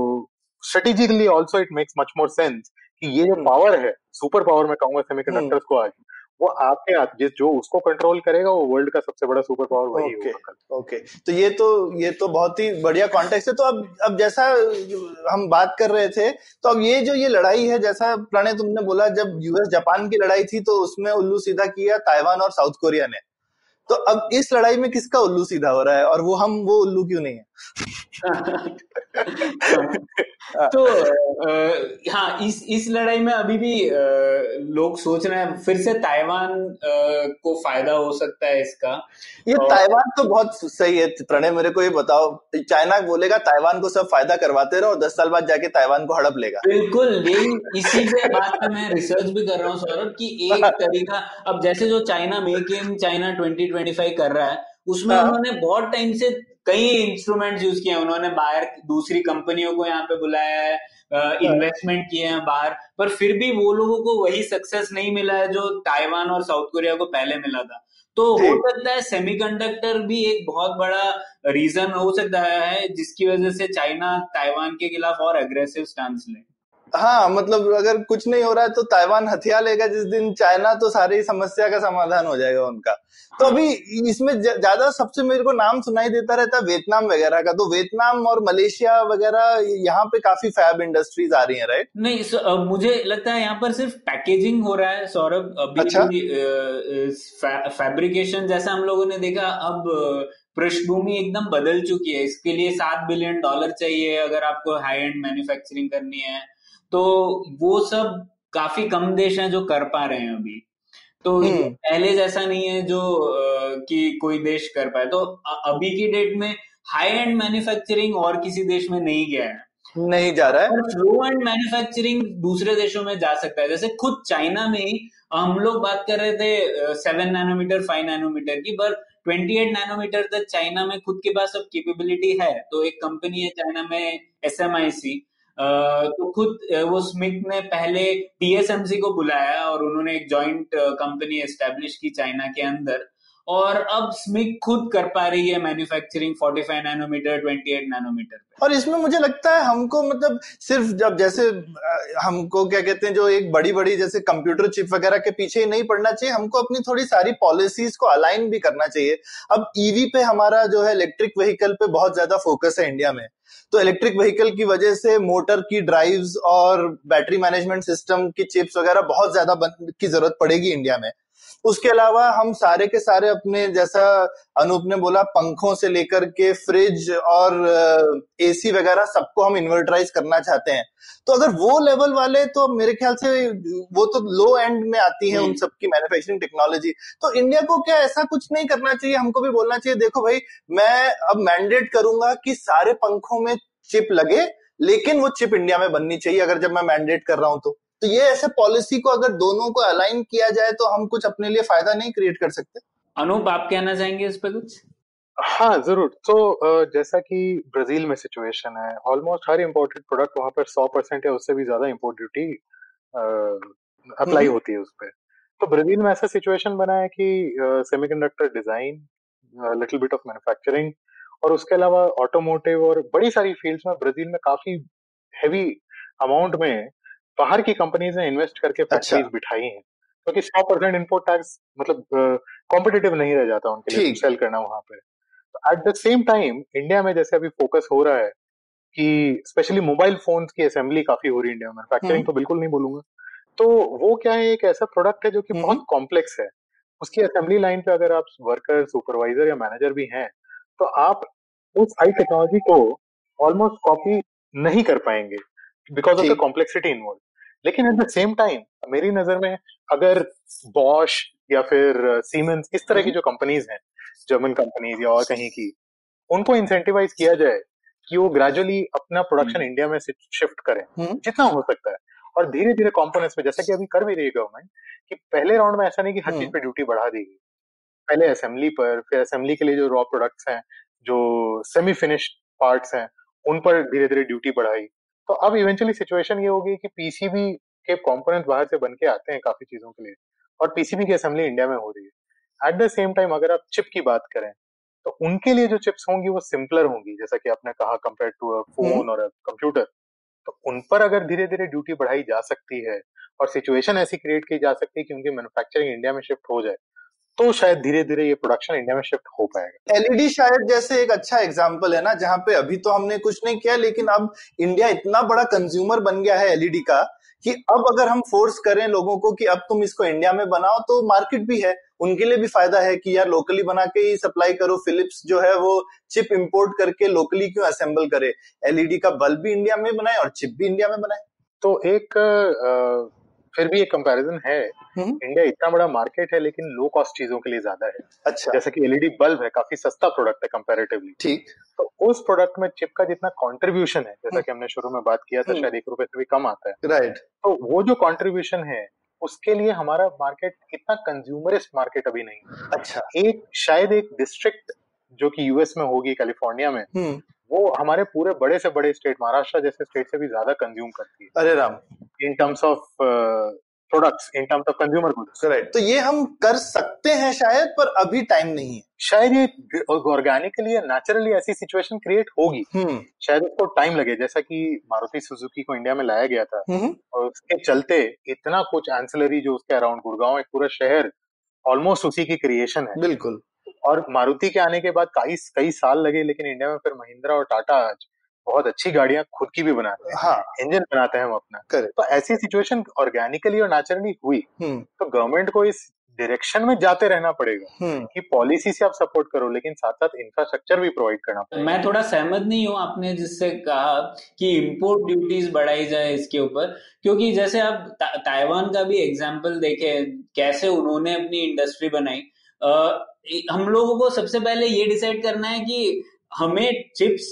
strategically also it makes much more sense कि ये जो पावर है, सुपर पावर मैं कहूंगा सेमीकंडक्टर्स को आज, वो आपके हाथ, जो उसको कंट्रोल करेगा वो वर्ल्ड का सबसे बड़ा सुपर पावर वही okay, होगा। Okay okay. तो ये तो ये तो बहुत ही बढ़िया कॉन्टेक्स्ट है। तो अब अब जैसा हम बात कर रहे थे, तो अब ये जो ये लड़ाई है, जैसा प्रणय तुमने बोला जब यूएस जापान की लड़ाई थी तो उसमें उल्लू सीधा किया ताइवान और साउथ कोरिया ने, तो अब इस लड़ाई में किसका उल्लू सीधा हो रहा है और वो हम वो उल्लू क्यों नहीं है? तो हाँ, इस इस लड़ाई में अभी भी लोग सोच रहे हैं फिर से ताइवान को फायदा हो सकता है इसका। ये और... ताइवान तो बहुत सही है प्रणय, मेरे को ये बताओ, चाइना बोलेगा ताइवान को सब फायदा करवाते रहो और दस साल बाद जाके ताइवान को हड़प लेगा। बिल्कुल, लेकिन इसी के बाद मैं रिसर्च भी कर रहा हूँ सौरभ की एक तरीका, अब जैसे जो China make in China twenty twenty five कर रहा है उसमें उन्होंने बहुत टाइम से कई इंस्ट्रूमेंट्स यूज किए हैं, उन्होंने बाहर दूसरी कंपनियों को यहाँ पे बुलाया है, इन्वेस्टमेंट किए हैं बाहर, पर फिर भी वो लोगों को वही सक्सेस नहीं मिला है जो ताइवान और साउथ कोरिया को पहले मिला था। तो हो सकता है सेमीकंडक्टर भी एक बहुत बड़ा रीजन हो सकता है जिसकी वजह से चाइना ताइवान के खिलाफ और अग्रेसिव स्टांस ले। हाँ, मतलब अगर कुछ नहीं हो रहा है तो ताइवान हथियार लेगा जिस दिन चाइना, तो सारी समस्या का समाधान हो जाएगा उनका। तो अभी इसमें ज्यादा सबसे मेरे को नाम सुनाई देता रहता है वियतनाम वगैरह का, तो वियतनाम और मलेशिया वगैरह यहाँ पे काफी फैब इंडस्ट्रीज आ रही हैं, राइट? नहीं, अब मुझे लगता है यहाँ पर सिर्फ पैकेजिंग हो रहा है सौरभ, अभी अच्छा? फै, फैब्रिकेशन जैसा हम लोगों ने देखा, अब पृष्ठभूमि एकदम बदल चुकी है। इसके लिए सात बिलियन डॉलर चाहिए अगर आपको हाई एंड मैन्युफैक्चरिंग करनी है, तो वो सब काफी कम देश हैं जो कर पा रहे हैं अभी, तो पहले जैसा नहीं है जो कि कोई देश कर पाए। तो अभी की डेट में हाई एंड मैन्युफैक्चरिंग और किसी देश में नहीं गया है, नहीं जा रहा है। लो एंड मैन्युफैक्चरिंग दूसरे देशों में जा सकता है, जैसे खुद चाइना में ही हम लोग बात कर रहे थे सेवन नैनोमीटर फाइव नैनोमीटर की, पर ट्वेंटी एट नैनोमीटर तक चाइना में खुद के पास अब केपेबिलिटी है। तो एक कंपनी है चाइना में S M I C, Uh, तो खुद वो स्मिक ने पहले टी एस एम सी को बुलाया और उन्होंने एक जॉइंट कंपनी एस्टेब्लिश की चाइना के अंदर, और अब स्मिक खुद कर पा रही है मैन्युफैक्चरिंग पैंतालीस नैनोमीटर अट्ठाईस नैनोमीटर पे। और इसमें मुझे लगता है हमको, मतलब सिर्फ जब जैसे हमको क्या कहते हैं जो एक बड़ी बड़ी जैसे कंप्यूटर चिप वगैरह के पीछे ही नहीं पड़ना चाहिए, हमको अपनी थोड़ी सारी पॉलिसीज को अलाइन भी करना चाहिए। अब ईवी पे हमारा जो है इलेक्ट्रिक व्हीकल पे बहुत ज्यादा फोकस है इंडिया में, तो इलेक्ट्रिक व्हीकल की वजह से मोटर की ड्राइव्स और बैटरी मैनेजमेंट सिस्टम की चिप्स वगैरह बहुत ज्यादा की जरूरत पड़ेगी इंडिया में। उसके अलावा हम सारे के सारे अपने, जैसा अनूप ने बोला, पंखों से लेकर के फ्रिज और एसी वगैरह सबको हम इन्वर्टराइज करना चाहते हैं। तो अगर वो लेवल वाले, तो मेरे ख्याल से वो तो लो एंड में आती है उन सबकी मैन्युफैक्चरिंग टेक्नोलॉजी। तो इंडिया को क्या ऐसा कुछ नहीं करना चाहिए? हमको भी बोलना चाहिए देखो भाई, मैं अब मैंडेट करूंगा कि सारे पंखों में चिप लगे, लेकिन वो चिप इंडिया में बननी चाहिए अगर जब मैं मैंडेट कर रहा हूं तो। तो ये ऐसे पॉलिसी को अगर दोनों को अलाइन किया जाए तो हम कुछ अपने लिए फायदा नहीं क्रिएट कर सकते। अनूप, आप कहना चाहेंगे इस पे कुछ? हाँ जरूर। तो जैसा कि ब्राजील में सिचुएशन है, ऑलमोस्ट हर इम्पोर्टेड प्रोडक्ट वहां पर सौ परसेंट या उससे भी ज्यादा इम्पोर्ट ड्यूटी अप्लाई होती है उस पर। तो ब्राजील में ऐसा सिचुएशन बना है कि semiconductor design, little bit of manufacturing, और उसके अलावा ऑटोमोटिव और बड़ी सारी फील्ड्स में ब्राजील में काफी हैवी अमाउंट में बाहर की कंपनीज ने इन्वेस्ट करके फैक्ट्रीज अच्छा। बिठाई हैं, क्योंकि सौ परसेंट इम्पोर्ट टैक्स मतलब कॉम्पिटिटिव नहीं रह जाता उनके लिए सेल करना वहां पे। At the same time India में जैसे अभी फोकस हो रहा है कि स्पेशली मोबाइल फोन्स की असेंबली काफी हो रही है इंडिया में, मैन्युफैक्चरिंग तो बिल्कुल नहीं बोलूंगा। तो वो क्या है, एक ऐसा प्रोडक्ट है जो कि बहुत कॉम्प्लेक्स है, उसकी असेंबली लाइन पे अगर आप वर्कर, सुपरवाइजर या मैनेजर भी हैं तो आप उस हाई टेक्नोलॉजी को ऑलमोस्ट कॉपी नहीं कर पाएंगे because of the complexity involve. लेकिन एट द सेम टाइम मेरी नजर में अगर बॉश या फिर सीमेंस, इस तरह की जो कंपनीज हैं, जर्मन कंपनीज या और कहीं की, उनको इंसेंटिवाइज किया जाए कि वो ग्रेजुअली अपना प्रोडक्शन इंडिया में शिफ्ट करें जितना हो सकता है, और धीरे धीरे कंपोनेंट्स में, जैसा कि अभी कर भी रही है गवर्नमेंट कि पहले राउंड में ऐसा नहीं कि हर चीज पे ड्यूटी बढ़ा देगी, पहले असेंबली पर, फिर असेंबली के लिए जो रॉ प्रोडक्ट्स हैं, जो सेमी फिनिश्ड पार्ट्स हैं, उन पर धीरे धीरे ड्यूटी बढ़ाई। तो अब इवेंचुअली सिचुएशन ये होगी कि पीसीबी के कंपोनेंट्स बाहर से बन के आते हैं काफी चीजों के लिए, और पीसीबी की असेंबली इंडिया में हो रही है। एट द सेम टाइम अगर आप चिप की बात करें तो उनके लिए जो चिप्स होंगी वो सिंपलर होंगी, जैसा कि आपने कहा, कंपेयर टू फोन और कंप्यूटर। तो उन पर अगर धीरे धीरे ड्यूटी बढ़ाई जा सकती है और सिचुएशन ऐसी क्रिएट की जा सकती है कि उनकी मैन्युफैक्चरिंग इंडिया में शिफ्ट हो जाए, तो शायद धीरे धीरे ये प्रोडक्शन इंडिया में शिफ्ट हो पाएगा। एलईडी शायद जैसे एक अच्छा एग्जांपल है ना, जहां पे अभी तो हमने कुछ नहीं किया, लेकिन अब इंडिया इतना बड़ा कंज्यूमर बन गया है एलईडी का कि अब अगर हम फोर्स करें लोगों को कि अब तुम इसको इंडिया में बनाओ, तो मार्केट भी है, उनके लिए भी फायदा है कि यार लोकली बना के ही सप्लाई करो। फिलिप्स जो है वो चिप इंपोर्ट करके लोकली क्यों असेंबल करे, एलईडी का बल्ब भी इंडिया में बनाए और चिप भी इंडिया में बनाए। तो एक आ, फिर भी एक कंपैरिजन है, इंडिया इतना बड़ा मार्केट है लेकिन लो कॉस्ट चीजों के लिए ज्यादा है। अच्छा, जैसे कि एलईडी बल्ब है, काफी सस्ता प्रोडक्ट है कंपैरेटिवली, ठीक। तो उस प्रोडक्ट में चिप का जितना कंट्रीब्यूशन है, जैसा कि हमने शुरू में बात किया था, शायद एक रुपए से भी कम आता है, राइट। तो वो जो कंट्रीब्यूशन है उसके लिए हमारा मार्केट इतना कंज्यूमरिस्ट मार्केट अभी नहीं। अच्छा, एक शायद एक डिस्ट्रिक्ट जो कि यूएस में होगी, कैलिफोर्निया में, वो हमारे पूरे बड़े से बड़े स्टेट, महाराष्ट्र जैसे स्टेट से भी ज्यादा कंज्यूम करती है। अरे Ram, in terms of products, in terms of consumer goods, right. तो ये हम कर सकते हैं शायद, पर अभी टाइम नहीं है। शायद ये ऑर्गेनिकली या नेचुरली ऐसी सिचुएशन क्रिएट होगी, शायद उसको टाइम लगे। जैसा कि मारुति सुजुकी को इंडिया में लाया गया था और उसके चलते इतना कुछ एंसिलरी जो उसके अराउंड, गुड़गांव एक पूरा शहर ऑलमोस्ट उसी की क्रिएशन है, बिल्कुल। और मारुति के आने के बाद कई कई साल लगे, लेकिन इंडिया में फिर महिंद्रा और टाटा आज बहुत अच्छी गाड़ियां खुद की भी बनाते हैं, हाँ। इंजन बनाते हैं हम अपना। Correct. तो ऐसी सिचुएशन ऑर्गेनिकली और नेचुरली हुई। हुँ. तो गवर्नमेंट को इस डायरेक्शन में जाते रहना पड़ेगा, हुँ. कि पॉलिसी से आप सपोर्ट करो, लेकिन साथ साथ इंफ्रास्ट्रक्चर भी प्रोवाइड करना पड़ेगा। मैं थोड़ा सहमत नहीं हूँ आपने जिससे कहा कि इम्पोर्ट ड्यूटीज बढ़ाई जाए इसके ऊपर, क्योंकि जैसे आप ता, ताइवान का भी एग्जाम्पल देखे, कैसे उन्होंने अपनी इंडस्ट्री बनाई। आ, हम लोगों को सबसे पहले ये डिसाइड करना है कि हमें चिप्स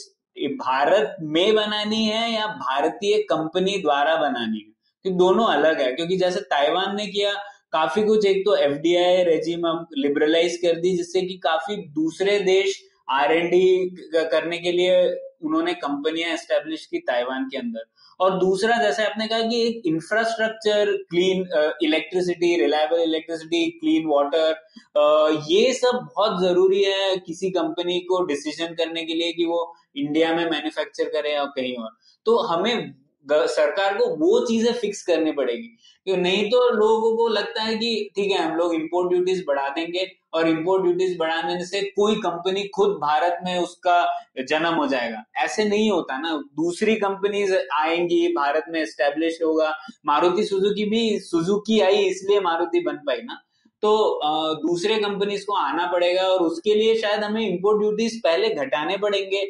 भारत में बनानी है या भारतीय कंपनी द्वारा बनानी है, क्योंकि दोनों अलग है। क्योंकि जैसे ताइवान ने किया काफी कुछ, एक तो एफडीआई रेजिम अब लिबरलाइज कर दी, जिससे कि काफी दूसरे देश आरएनडी करने के लिए उन्होंने कंपनियां एस्टेब्लिश की ताइवान के अंदर। और दूसरा, जैसे आपने कहा कि एक infrastructure, clean electricity, reliable electricity, clean water, ये सब बहुत जरूरी है किसी कंपनी को डिसीजन करने के लिए कि वो इंडिया में मैन्युफैक्चर करे और कहीं और। तो हमें सरकार को वो चीजें फिक्स करनी पड़ेगी, नहीं तो लोगों को लगता है कि ठीक है हम लोग इम्पोर्ट ड्यूटीज बढ़ा देंगे और इम्पोर्ट ड्यूटीज बढ़ाने से कोई कंपनी खुद भारत में उसका जन्म हो जाएगा। ऐसे नहीं होता ना, दूसरी कंपनीज आएंगी भारत में, एस्टेब्लिश होगा। मारुति सुजुकी भी, सुजुकी आई इसलिए मारुति बन पाई ना, तो दूसरे कंपनीज को आना पड़ेगा और उसके लिए शायद हमें इम्पोर्ट ड्यूटीज पहले घटाने पड़ेंगे,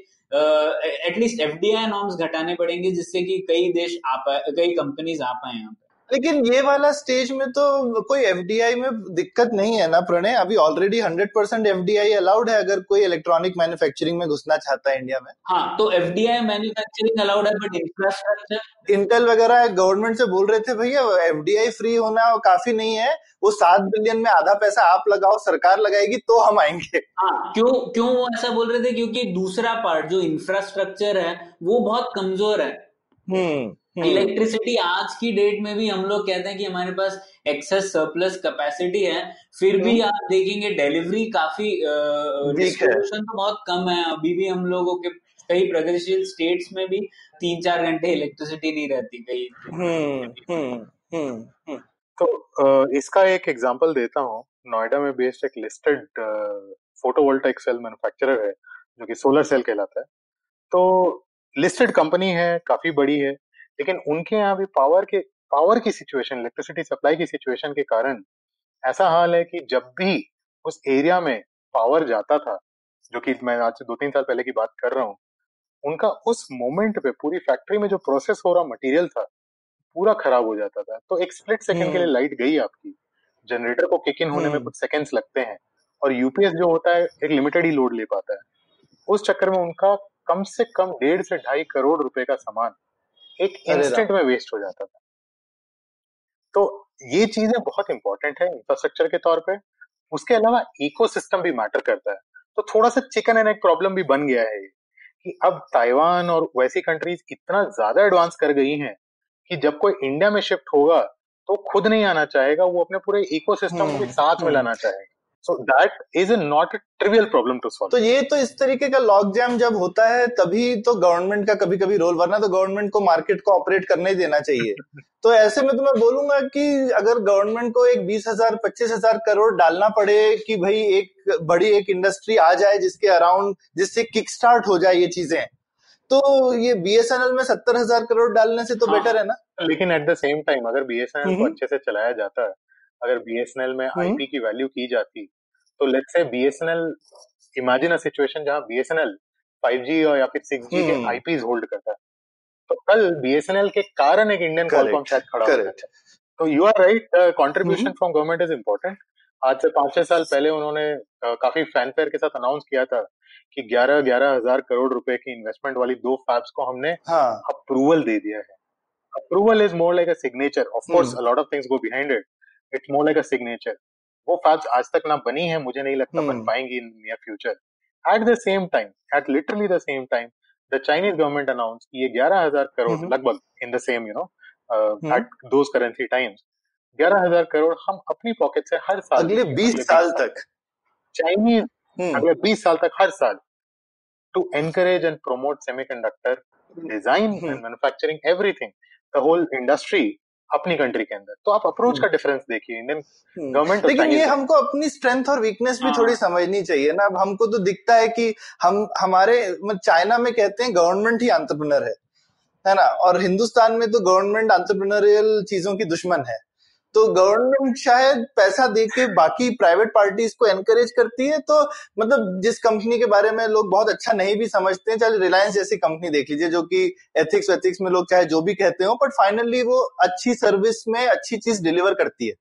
एटलीस्ट एफडीआई नॉर्म्स घटाने पड़ेंगे, जिससे कि कई देश आ पाए, कई कंपनीज आ पाए यहाँ पे। लेकिन ये वाला स्टेज में तो कोई एफडीआई में दिक्कत नहीं है ना प्रणय, अभी already hundred percent FDI allowed है अगर कोई इलेक्ट्रॉनिक मैन्युफैक्चरिंग में घुसना चाहता है इंडिया में। हाँ, तो एफडीआई मैन्युफैक्चरिंग अलाउड है, बट इंफ्रास्ट्रक्चर, इंटेल वगैरह गवर्नमेंट से बोल रहे थे भैया एफडीआई फ्री होना काफी नहीं है, वो सात बिलियन में आधा पैसा आप लगाओ, सरकार लगाएगी तो हम आएंगे। हाँ, क्यों क्यों वो ऐसा बोल रहे थे? क्योंकि दूसरा पार्ट जो इंफ्रास्ट्रक्चर है वो बहुत कमजोर है। हम्म इलेक्ट्रिसिटी आज की डेट में भी हम लोग कहते हैं कि हमारे पास एक्सेस सरप्लस कैपेसिटी है, फिर भी आप देखेंगे डिलीवरी काफी, डिस्ट्रीब्यूशन तो बहुत कम है। अभी भी हम लोगों के कई प्रगतिशील स्टेट्स में भी तीन चार घंटे इलेक्ट्रिसिटी नहीं रहती कहीं। हम्म हम्म तो इसका एक एग्जांपल देता हूँ। नोएडा में बेस्ड एक लिस्टेड फोटोवोल्टाइक सेल मैन्युफैक्चरर है जो कि सोलर सेल कहलाता है। तो लिस्टेड कंपनी है, काफी बड़ी है, लेकिन उनके यहाँ भी पावर के पावर की सिचुएशन, इलेक्ट्रिसिटी सप्लाई की सिचुएशन के कारण ऐसा हाल है कि जब भी उस एरिया में पावर जाता था, जो कि मैं आज से दो तीन साल पहले की बात कर रहा हूँ, उनका उस मोमेंट पे पूरी फैक्ट्री में जो प्रोसेस हो रहा मटेरियल था पूरा खराब हो जाता था। तो एक स्प्लिट सेकंड के लिए लाइट गई आपकी, जनरेटर को किक इन होने में कुछ सेकेंड्स लगते हैं और यूपीएस जो होता है एक लिमिटेड ही लोड ले पाता है। उस चक्कर में उनका कम से कम डेढ़ से ढाई करोड़ रुपए का सामान एक इंस्टेंट में वेस्ट हो जाता था। तो ये चीजें बहुत इंपॉर्टेंट है इंफ्रास्ट्रक्चर के तौर पे। उसके अलावा इकोसिस्टम भी मैटर करता है। तो थोड़ा सा चिकन एंड एग प्रॉब्लम भी बन गया है कि अब ताइवान और वैसी कंट्रीज इतना ज्यादा एडवांस कर गई हैं कि जब कोई इंडिया में शिफ्ट होगा तो खुद नहीं आना चाहेगा, वो अपने पूरे इकोसिस्टम को साथ में लाना चाहेगा। So that is a not a trivial problem to solve. तो ये तो इस तरीके का लॉक जैम जब होता है तभी तो गवर्नमेंट का कभी कभी रोल, वरना तो गवर्नमेंट को मार्केट को ऑपरेट करने ही देना चाहिए। तो ऐसे में तो मैं बोलूंगा कि अगर गवर्नमेंट को एक बीस हजार पच्चीस हजार करोड़ डालना पड़े कि भाई एक बड़ी एक इंडस्ट्री आ जाए जिसके अराउंड जिससे किक स्टार्ट हो जाए ये चीजें, तो ये बीएसएनएल में सत्तर हजार करोड़ डालने से तो हाँ, बेटर है ना। लेकिन एट द सेम टाइम अगर बीएसएनएल को अच्छे से चलाया जाता है, अगर बीएसएनएल में आईपी की वैल्यू की जाती तो let's say BSNL, imagine a situation जहां बीएसएनएल फाइव जी और या फिर सिक्स जी के आईपीज होल्ड करता है, तो कल बीएसएनएल के कारण एक इंडियन कॉलकॉम शायद खड़ा हो जाता है। तो you are right, contribution from government is important. आज से पांच छह साल पहले उन्होंने uh, काफी फैनफेयर के साथ अनाउंस किया था कि ग्यारह ग्यारह हजार करोड़ रुपए की इन्वेस्टमेंट वाली दो फैब्स को हमने अप्रूवल हाँ. दे दिया है। Approval is more like a signature, of course a lot of things go behind it, it's more like a signature. वो फैब्स आज तक ना बनी है, मुझे नहीं लगता hmm. बन पाएंगी in near future. At the same time, at literally the same time, the Chinese government announce कि ये ग्यारह हजार करोड़ hmm. लगभग in the same, you know, at those currency times ग्यारह हजार करोड़ हम अपनी पॉकेट से हर साल अगले बीस साल तक चाइनीज hmm. अगले बीस साल तक हर साल to encourage and promote semiconductor design and manufacturing everything, the whole industry अपनी कंट्री के अंदर। तो आप अप्रोच का डिफरेंस देखिए इंडियन गवर्नमेंट। लेकिन ये हमको अपनी स्ट्रेंथ और वीकनेस भी थोड़ी समझनी चाहिए ना। अब हमको तो दिखता है कि हम हमारे मतलब चाइना में कहते हैं गवर्नमेंट ही एंटरप्रेन्योर है, है ना, और हिंदुस्तान में तो गवर्नमेंट एंटरप्रेन्योरियल चीजों की दुश्मन है। तो गवर्नमेंट शायद पैसा दे के बाकी प्राइवेट पार्टीज को एनकरेज करती है। तो मतलब जिस कंपनी के बारे में लोग बहुत अच्छा नहीं भी समझते हैं, चाहे रिलायंस जैसी कंपनी देख लीजिए जो कि एथिक्स वेथिक्स में लोग चाहे जो भी कहते हो, बट फाइनली वो अच्छी सर्विस में अच्छी चीज डिलीवर करती है।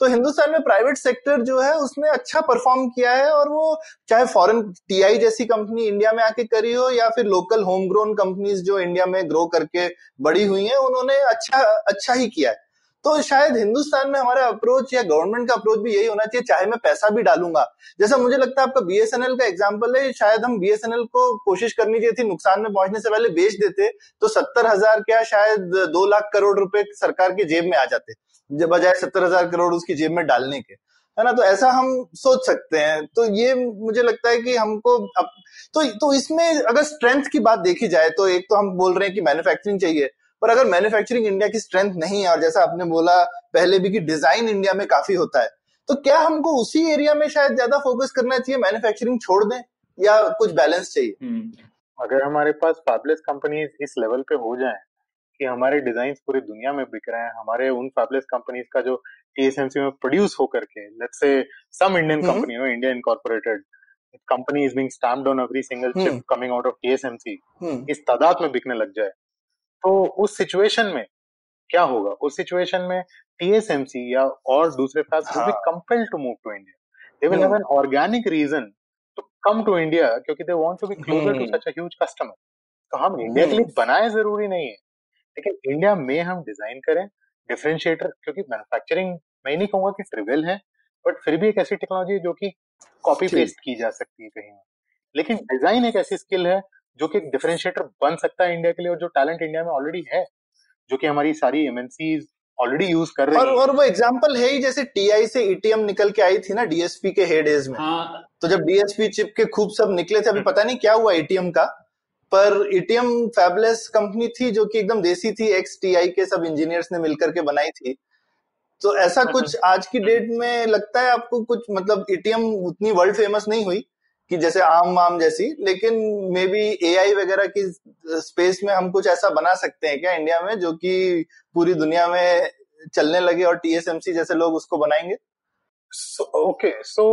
तो हिंदुस्तान में प्राइवेट सेक्टर जो है उसने अच्छा परफॉर्म किया है, और वो चाहे फॉरेन टीआई जैसी कंपनी इंडिया में आके करी हो या फिर लोकल होम ग्रोन कंपनीज जो इंडिया में ग्रो करके बड़ी हुई है, उन्होंने अच्छा अच्छा ही किया है। तो शायद हिंदुस्तान में हमारा अप्रोच या गवर्नमेंट का अप्रोच भी यही होना चाहिए, चाहे मैं पैसा भी डालूंगा। जैसा मुझे लगता है आपका बीएसएनएल का एग्जांपल है, शायद हम बीएसएनएल को कोशिश करनी चाहिए थी नुकसान में पहुंचने से पहले बेच देते तो सत्तर हजार क्या शायद दो लाख करोड़ रुपए सरकार की जेब में आ जाते बजाय सत्तर हजार करोड़ उसकी जेब में डालने के, है ना। तो ऐसा हम सोच सकते हैं। तो ये मुझे लगता है कि हमको अप... तो, तो इसमें अगर स्ट्रेंथ की बात देखी जाए तो एक तो हम बोल रहे हैं कि मैन्युफैक्चरिंग चाहिए, पर अगर मैन्युफैक्चरिंग इंडिया की स्ट्रेंथ नहीं है और जैसा आपने बोला पहले भी कि डिजाइन इंडिया में काफी होता है, तो क्या हमको उसी एरिया में शायद ज्यादा फोकस करना चाहिए, मैन्युफैक्चरिंग छोड़ दें या कुछ बैलेंस चाहिए? अगर हमारे पास फैबलेस कंपनीज इस लेवल पे हो जाएं कि हमारे डिजाइन पूरी दुनिया में बिक रहे हैं, हमारे उन फैबलेस कंपनीज का जो टीएसएमसी में प्रोड्यूस होकर के, let's say some Indian company, no India incorporated company is being stamped on every single chip coming out of TSMC, इस तादाद में बिकने लग जाए तो उस सिचुएशन में क्या होगा? उस सिचुएशन में टीएसएमसी या और दूसरे fabs will be compelled to move to India. They will have an organic reason to come to India क्योंकि they want to be closer to such a huge customer. तो हम इंडिया के लिए बनाए जरूरी नहीं है, लेकिन इंडिया में हम डिजाइन करें डिफरेंशिएटर, क्योंकि मैन्युफैक्चरिंग मैं नहीं कहूंगा कि ट्रिवियल है, बट फिर भी एक ऐसी टेक्नोलॉजी जो कि कॉपी पेस्ट की जा सकती है कहीं, लेकिन डिजाइन एक ऐसी स्किल है जो कि डिफरेंशिएटर बन सकता है इंडिया के लिए, और जो टैलेंट इंडिया में ऑलरेडी है, जो कि हमारी सारी एमएनसीज ऑलरेडी यूज कर रही है। और, और वो एग्जांपल है ही, जैसे टीआई से ईटीएम निकल के आई थी ना डीएसपी के हेड एज में, हाँ। तो जब डीएसपी चिप के खूब सब निकले थे, अभी पता नहीं क्या हुआ ईटीएम का, पर ईटीएम फैबलेस कंपनी थी जो कि एकदम देसी थी, एक्स टीआई के सब इंजीनियर्स ने मिलकर के बनाई थी। तो ऐसा कुछ आज की डेट में लगता है आपको कुछ, मतलब ईटीएम उतनी वर्ल्ड फेमस नहीं हुई कि जैसे आम आम जैसी, लेकिन मे बी एआई वगैरह की स्पेस में हम कुछ ऐसा बना सकते हैं क्या इंडिया में जो कि पूरी दुनिया में चलने लगे और टीएसएमसी जैसे लोग उसको बनाएंगे? Okay, so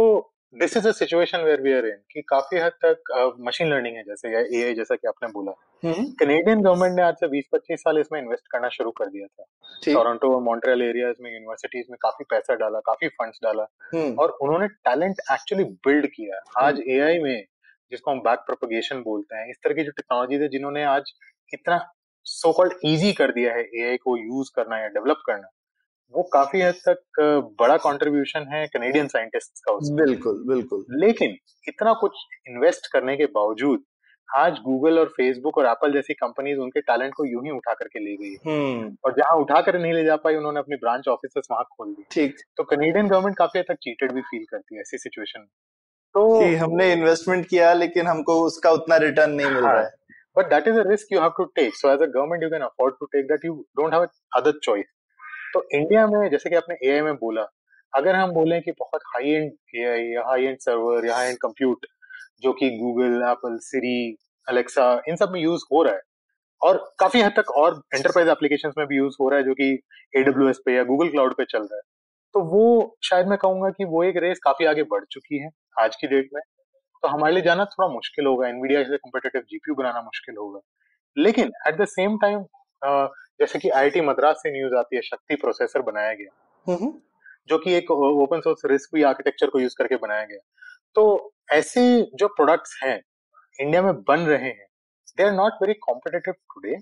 this is a situation where we are in कि काफी हद तक मशीन लर्निंग है जैसे या एआई जैसा कि आपने बोला, कैनेडियन गवर्नमेंट ने आज से बीस पच्चीस साल इसमें इन्वेस्ट करना शुरू कर दिया था। टोरंटो और मॉन्ट्रियल एरियाज में यूनिवर्सिटीज में काफी पैसा डाला, काफी फंड्स डाला और उन्होंने टैलेंट एक्चुअली बिल्ड किया। आज एआई में जिसको हम बैक प्रोपगेशन बोलते हैं, इस तरह की जो टेक्नोलॉजीज है जिन्होंने आज इतना सो कॉल्ड ईजी कर दिया है एआई को यूज करना या डेवलप करना, वो काफी हद तक बड़ा कंट्रीब्यूशन है कैनेडियन साइंटिस्ट्स का उसमें। बिल्कुल बिल्कुल। लेकिन इतना कुछ इन्वेस्ट करने के बावजूद आज गूगल और फेसबुक और एप्पल जैसी कंपनीज उनके टैलेंट को यूं ही उठा करके ले गई और जहां उठा कर नहीं ले जा पाई उन्होंने अपने ब्रांच ऑफिस वहां खोल दी। ठीक। तो कैनेडियन गवर्नमेंट काफी हद तक चीटेड भी फील करती है ऐसी सिचुएशन में। तो हमने इन्वेस्टमेंट किया लेकिन हमको उसका उतना रिटर्न नहीं मिल रहा है। But that is a risk you have to take, so as a government you can afford to take that, you don't have other choice. तो इंडिया में जैसे कि आपने एआई में बोला, अगर हम बोलें कि बहुत हाई एंड एआई या हाई एंड सर्वर या हाई एंड कंप्यूट जो कि गूगल, एप्पल, सिरी, अलेक्सा इन सब में यूज हो रहा है और काफी हद तक और एंटरप्राइज एप्लीकेशंस में भी यूज हो रहा है जो कि एडब्ल्यूएस पे या गूगल क्लाउड पे चल रहा है, तो वो शायद मैं कहूंगा कि वो एक रेस काफी आगे बढ़ चुकी है आज की डेट में। तो हमारे लिए जाना थोड़ा मुश्किल होगा, एनवीडिया से कॉम्पिटिटिव जीपीयू बनाना मुश्किल होगा। लेकिन एट द सेम टाइम जैसे कि आईआईटी मद्रास से न्यूज आती है, शक्ति प्रोसेसर बनाया गया जो कि एक ओपन सोर्स रिस्क आर्किटेक्चर को यूज करके बनाया गया। तो ऐसे जो प्रोडक्ट्स हैं इंडिया में बन रहे हैं, they are not very competitive today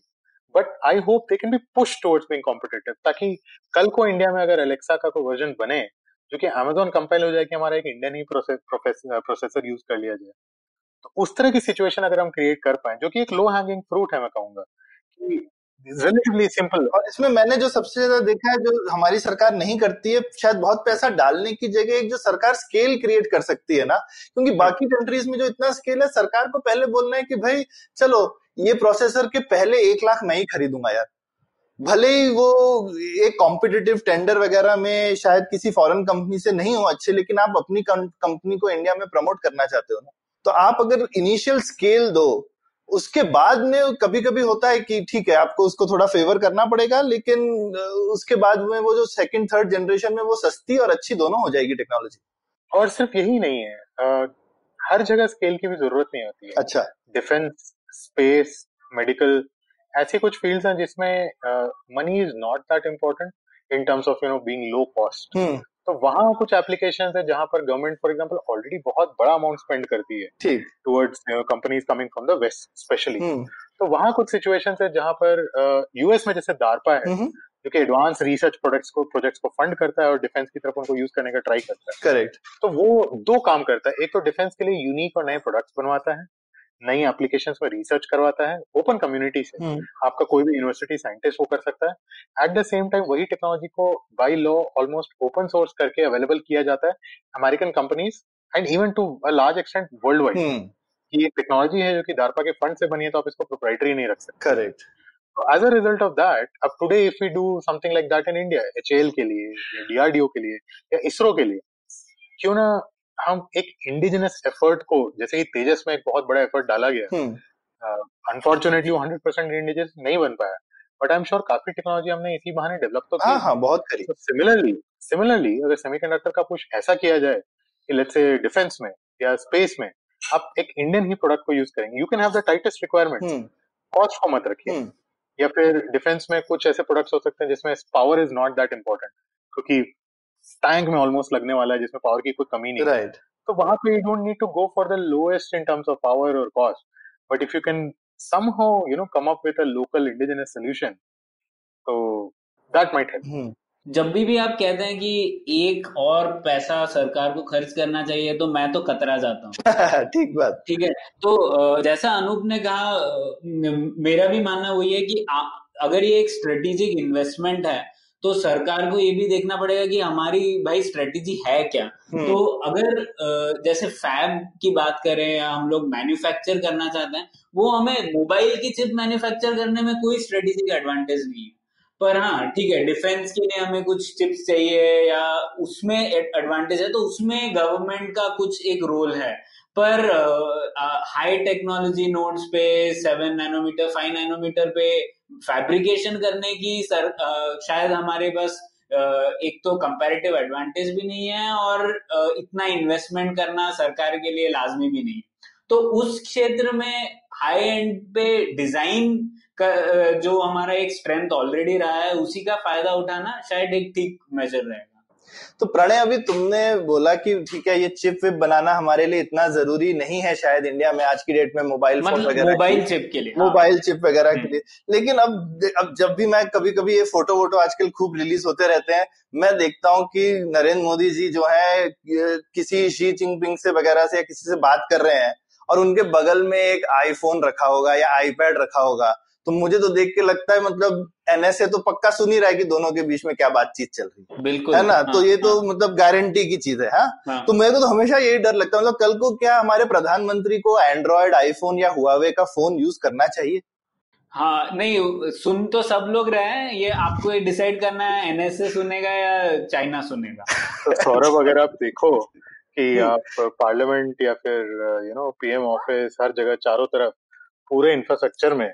but I hope they can be push towards being competitive, ताकि कल को इंडिया में अगर अलेक्सा का कोई वर्जन बने जो कि अमेजोन कंपाइल हो जाए कि हमारा एक इंडियन ही प्रोसेसर यूज कर लिया जाए, तो उस तरह की सिचुएशन अगर हम क्रिएट कर पाए जो कि एक लो हैंगिंग फ्रूट है मैं कहूंगा कि रिलेटिवली सिंपल। और इसमें मैंने जो सबसे ज्यादा देखा है जो हमारी सरकार नहीं करती है, शायद बहुत पैसा डालने की जगह एक जो सरकार स्केल क्रिएट कर सकती है ना, क्योंकि बाकी कंट्रीज में जो इतना स्केल है सरकार को पहले बोलना है कि भाई चलो ये प्रोसेसर के पहले एक लाख मैं ही खरीदूंगा यार, भले ही वो एक कॉम्पिटिटिव टेंडर वगैरह में शायद किसी फॉरेन कंपनी से नहीं हो अच्छे, लेकिन आप अपनी कंपनी को इंडिया में प्रमोट करना चाहते हो ना, तो आप अगर इनिशियल स्केल दो उसके बाद में कभी कभी होता है कि ठीक है आपको उसको थोड़ा फेवर करना पड़ेगा, लेकिन उसके बाद में वो जो सेकंड थर्ड जनरेशन में वो सस्ती और अच्छी दोनों हो जाएगी टेक्नोलॉजी। और सिर्फ यही नहीं है, आ, हर जगह स्केल की भी जरूरत नहीं होती है। अच्छा। डिफेंस, स्पेस, मेडिकल ऐसी कुछ फील्ड्स हैं जिसमें money is not that important in terms of you know being low cost. तो वहाँ कुछ एप्लीकेशंस है जहाँ पर गवर्नमेंट फॉर एग्जांपल ऑलरेडी बहुत बड़ा अमाउंट स्पेंड करती है towards companies coming from the west specially. तो वहाँ कुछ सिचुएशंस है जहाँ पर यूएस uh, में जैसे दार्पा है hmm. जो कि एडवांस रिसर्च प्रोडक्ट्स को प्रोजेक्ट्स को फंड करता है और डिफेंस की तरफ उनको यूज करने का ट्राई करता है। करेक्ट। तो वो दो काम करता है, एक तो डिफेंस के लिए यूनिक और नए प्रोडक्ट्स बनवाता है, नई एप्लीकेशंस में रिसर्च करवाता है ओपन कम्युनिटी से, hmm. आपका कोई भी यूनिवर्सिटी साइंटिस्ट वो कर सकता है। एट द सेम टाइम वही टेक्नोलॉजी को by law almost open source करके अवेलेबल किया जाता है American companies and even to a large extent world wide. ये टेक्नोलॉजी है जो कि दार्पा के फंड से बनी है तो आप इसको प्रोप्राइटरी नहीं रख सकते। करेक्ट। तो as a result of that अब today if you do something like that in India, HAL के लिए या डीआरडीओ के लिए या इसरो के लिए, क्यों ना हम एक इंडिजिनस एफर्ट को, जैसे कि तेजस में एक बहुत बड़ा एफर्ट डाला गया, अनफॉर्चुनेटली वो हंड्रेड परसेंट इंडिजिनस नहीं बन पाया बट आई एम श्योर काफी टेक्नोलॉजी हमने इसी बहाने डेवलप तो की। हां बहुत करी। सिमिलरली सिमिलरली अगर सेमीकंडक्टर का कुछ ऐसा किया जाए कि लेट्स से डिफेंस में या स्पेस में आप एक इंडियन ही प्रोडक्ट को यूज करेंगे, you can have the tightest requirements, cost को मत रखिए। या फिर डिफेंस में कुछ ऐसे प्रोडक्ट्स हो सकते हैं जिसमें power is not that important क्योंकि टैंक में ऑलमोस्ट लगने वाला है जिसमें पावर की कोई कमी नहीं है, तो वहां पे you don't need to go for the lowest in terms of power और cost. But if you can somehow you know come up with a local indigenous solution तो दैट माइट हेल्प। जब भी भी आप कहते हैं कि एक और पैसा सरकार को खर्च करना चाहिए तो मैं तो कतरा जाता हूँ। ठीक बात। ठीक है, तो जैसा अनूप ने कहा मेरा भी मानना वही है कि अगर ये एक स्ट्रेटेजिक इन्वेस्टमेंट है तो सरकार को ये भी देखना पड़ेगा कि हमारी भाई स्ट्रेटेजी है क्या। तो अगर जैसे फैब की बात करें या हम लोग मैन्युफैक्चर करना चाहते हैं, वो हमें मोबाइल की चिप मैन्युफैक्चर करने में कोई स्ट्रेटेजिक एडवांटेज नहीं है, पर हाँ ठीक है डिफेंस के लिए हमें कुछ चिप्स चाहिए या उसमें एडवांटेज है तो उसमें गवर्नमेंट का कुछ एक रोल है। पर हाई टेक्नोलॉजी नोड्स पे सेवन नैनोमीटर फाइव नैनोमीटर पे फैब्रिकेशन करने की सर, आ, शायद हमारे पास एक तो कंपैरेटिव एडवांटेज भी नहीं है और इतना इन्वेस्टमेंट करना सरकार के लिए लाजमी भी नहीं है। तो उस क्षेत्र में हाई एंड पे डिजाइन का जो हमारा एक स्ट्रेंथ ऑलरेडी रहा है उसी का फायदा उठाना शायद एक ठीक मेजर रहेगा। तो प्रणय, अभी तुमने बोला कि ठीक है ये चिप विप बनाना हमारे लिए इतना जरूरी नहीं है शायद इंडिया में आज की डेट में मोबाइल फोन वगैरह मोबाइल चिप के लिए मोबाइल चिप वगैरह के लिए, लेकिन अब अब जब भी मैं कभी कभी ये फोटो वोटो आजकल खूब रिलीज होते रहते हैं, मैं देखता हूँ कि नरेंद्र मोदी जी जो है किसी शी जिनपिंग से वगैरह से या किसी से बात कर रहे हैं और उनके बगल में एक आईफोन रखा होगा या आईपैड रखा होगा। तो मुझे तो देख के लगता है मतलब एनएसए तो पक्का सुन ही रहा है कि दोनों के बीच में क्या बातचीत चल रही है, बिल्कुल है ना। हाँ, तो ये हाँ, तो मतलब गारंटी की चीज है। हाँ? हाँ, तो मेरे को तो हमेशा यही डर लगता है मतलब कल को क्या हमारे प्रधानमंत्री को एंड्रॉयड, आईफोन या हुआवे का फोन यूज करना चाहिए? हाँ नहीं, सुन तो सब लोग रहे हैं, ये आपको ये डिसाइड करना है एनएसए सुनेगा या चाइना सुनेगा। तो सौरभ, अगर आप देखो कि आप पार्लियामेंट या फिर यू नो पीएम ऑफिस, हर जगह चारों तरफ पूरे इंफ्रास्ट्रक्चर में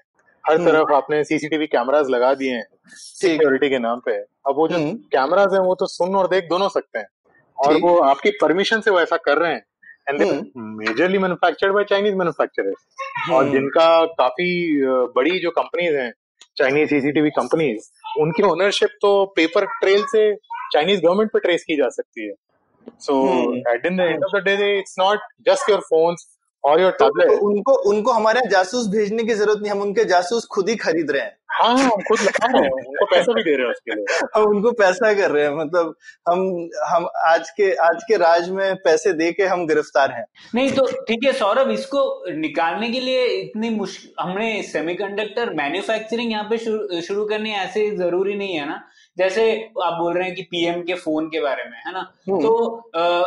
हर तरफ आपने सीसीटीवी कैमरास लगा दिए हैं सिक्योरिटी के नाम पे। अब वो जो कैमरास हैं वो तो सुन और देख दोनों सकते हैं और वो आपकी परमिशन से वो ऐसा कर रहे हैं। And they majorly manufactured by Chinese manufacturers और जिनका काफी बड़ी जो कंपनीज हैं चाइनीज सीसीटीवी कंपनीज, उनकी ओनरशिप तो पेपर ट्रेल से चाइनीज गवर्नमेंट पे ट्रेस की जा सकती है। So at the end of the day it's not just your phones और योर टैबलेट। तो उनको उनको हमारे जासूस भेजने की जरूरत नहीं, हम उनके जासूस खुद ही खरीद रहे हैं। हाँ, हम खुद लगा रहे हैं, उनको पैसा भी दे रहे हैं उसके लिए, हम उनको पैसा कर रहे हैं। मतलब हम हम आज के आज के राज में पैसे दे के हम गिरफ्तार हैं। नहीं तो ठीक है सौरभ, इसको निकालने के लिए इतनी मुश्किल, हमने सेमीकंडक्टर मैन्युफैक्चरिंग यहाँ पे शुरू शुरू करनी ऐसे जरूरी नहीं है ना। जैसे आप बोल रहे हैं कि पीएम के फोन के बारे में है ना, तो आ,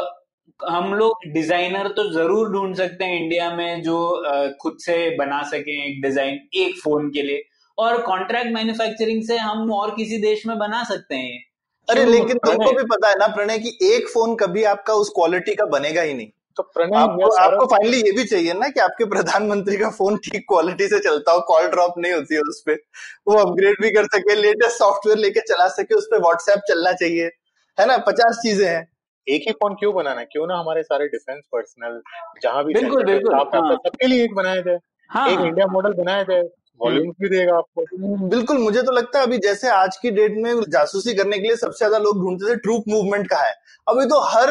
हम लोग डिजाइनर तो जरूर ढूंढ सकते हैं इंडिया में जो खुद से बना सकें एक डिजाइन एक फोन के लिए, और कॉन्ट्रैक्ट मैन्युफैक्चरिंग से हम और किसी देश में बना सकते हैं। अरे लेकिन तुमको भी पता है ना प्रणय कि एक फोन कभी आपका उस क्वालिटी का बनेगा ही नहीं। तो प्रणय आपको, आपको फाइनली ये भी चाहिए ना कि आपके प्रधानमंत्री का फोन ठीक क्वालिटी से चलता हो, कॉल ड्रॉप नहीं होती है उस पर, वो अपग्रेड भी कर सके, लेटेस्ट सॉफ्टवेयर लेके चला सके, उस पर व्हाट्सएप चलना चाहिए, है ना। पचास चीजें हैं, एक ही फोन क्यों बनाना, क्यों ना हमारे सारे डिफेंस पर्सनल जहां भी बिल्कुल बिल्कुल सबके लिए एक बनाया जाए, एक इंडिया मॉडल बनाया जाए, वॉल्यूम भी देगा आपको। बिल्कुल, मुझे तो लगता है अभी जैसे आज की डेट में जासूसी करने के लिए सबसे ज्यादा लोग ढूंढते थे ट्रूप मूवमेंट का है, अभी तो हर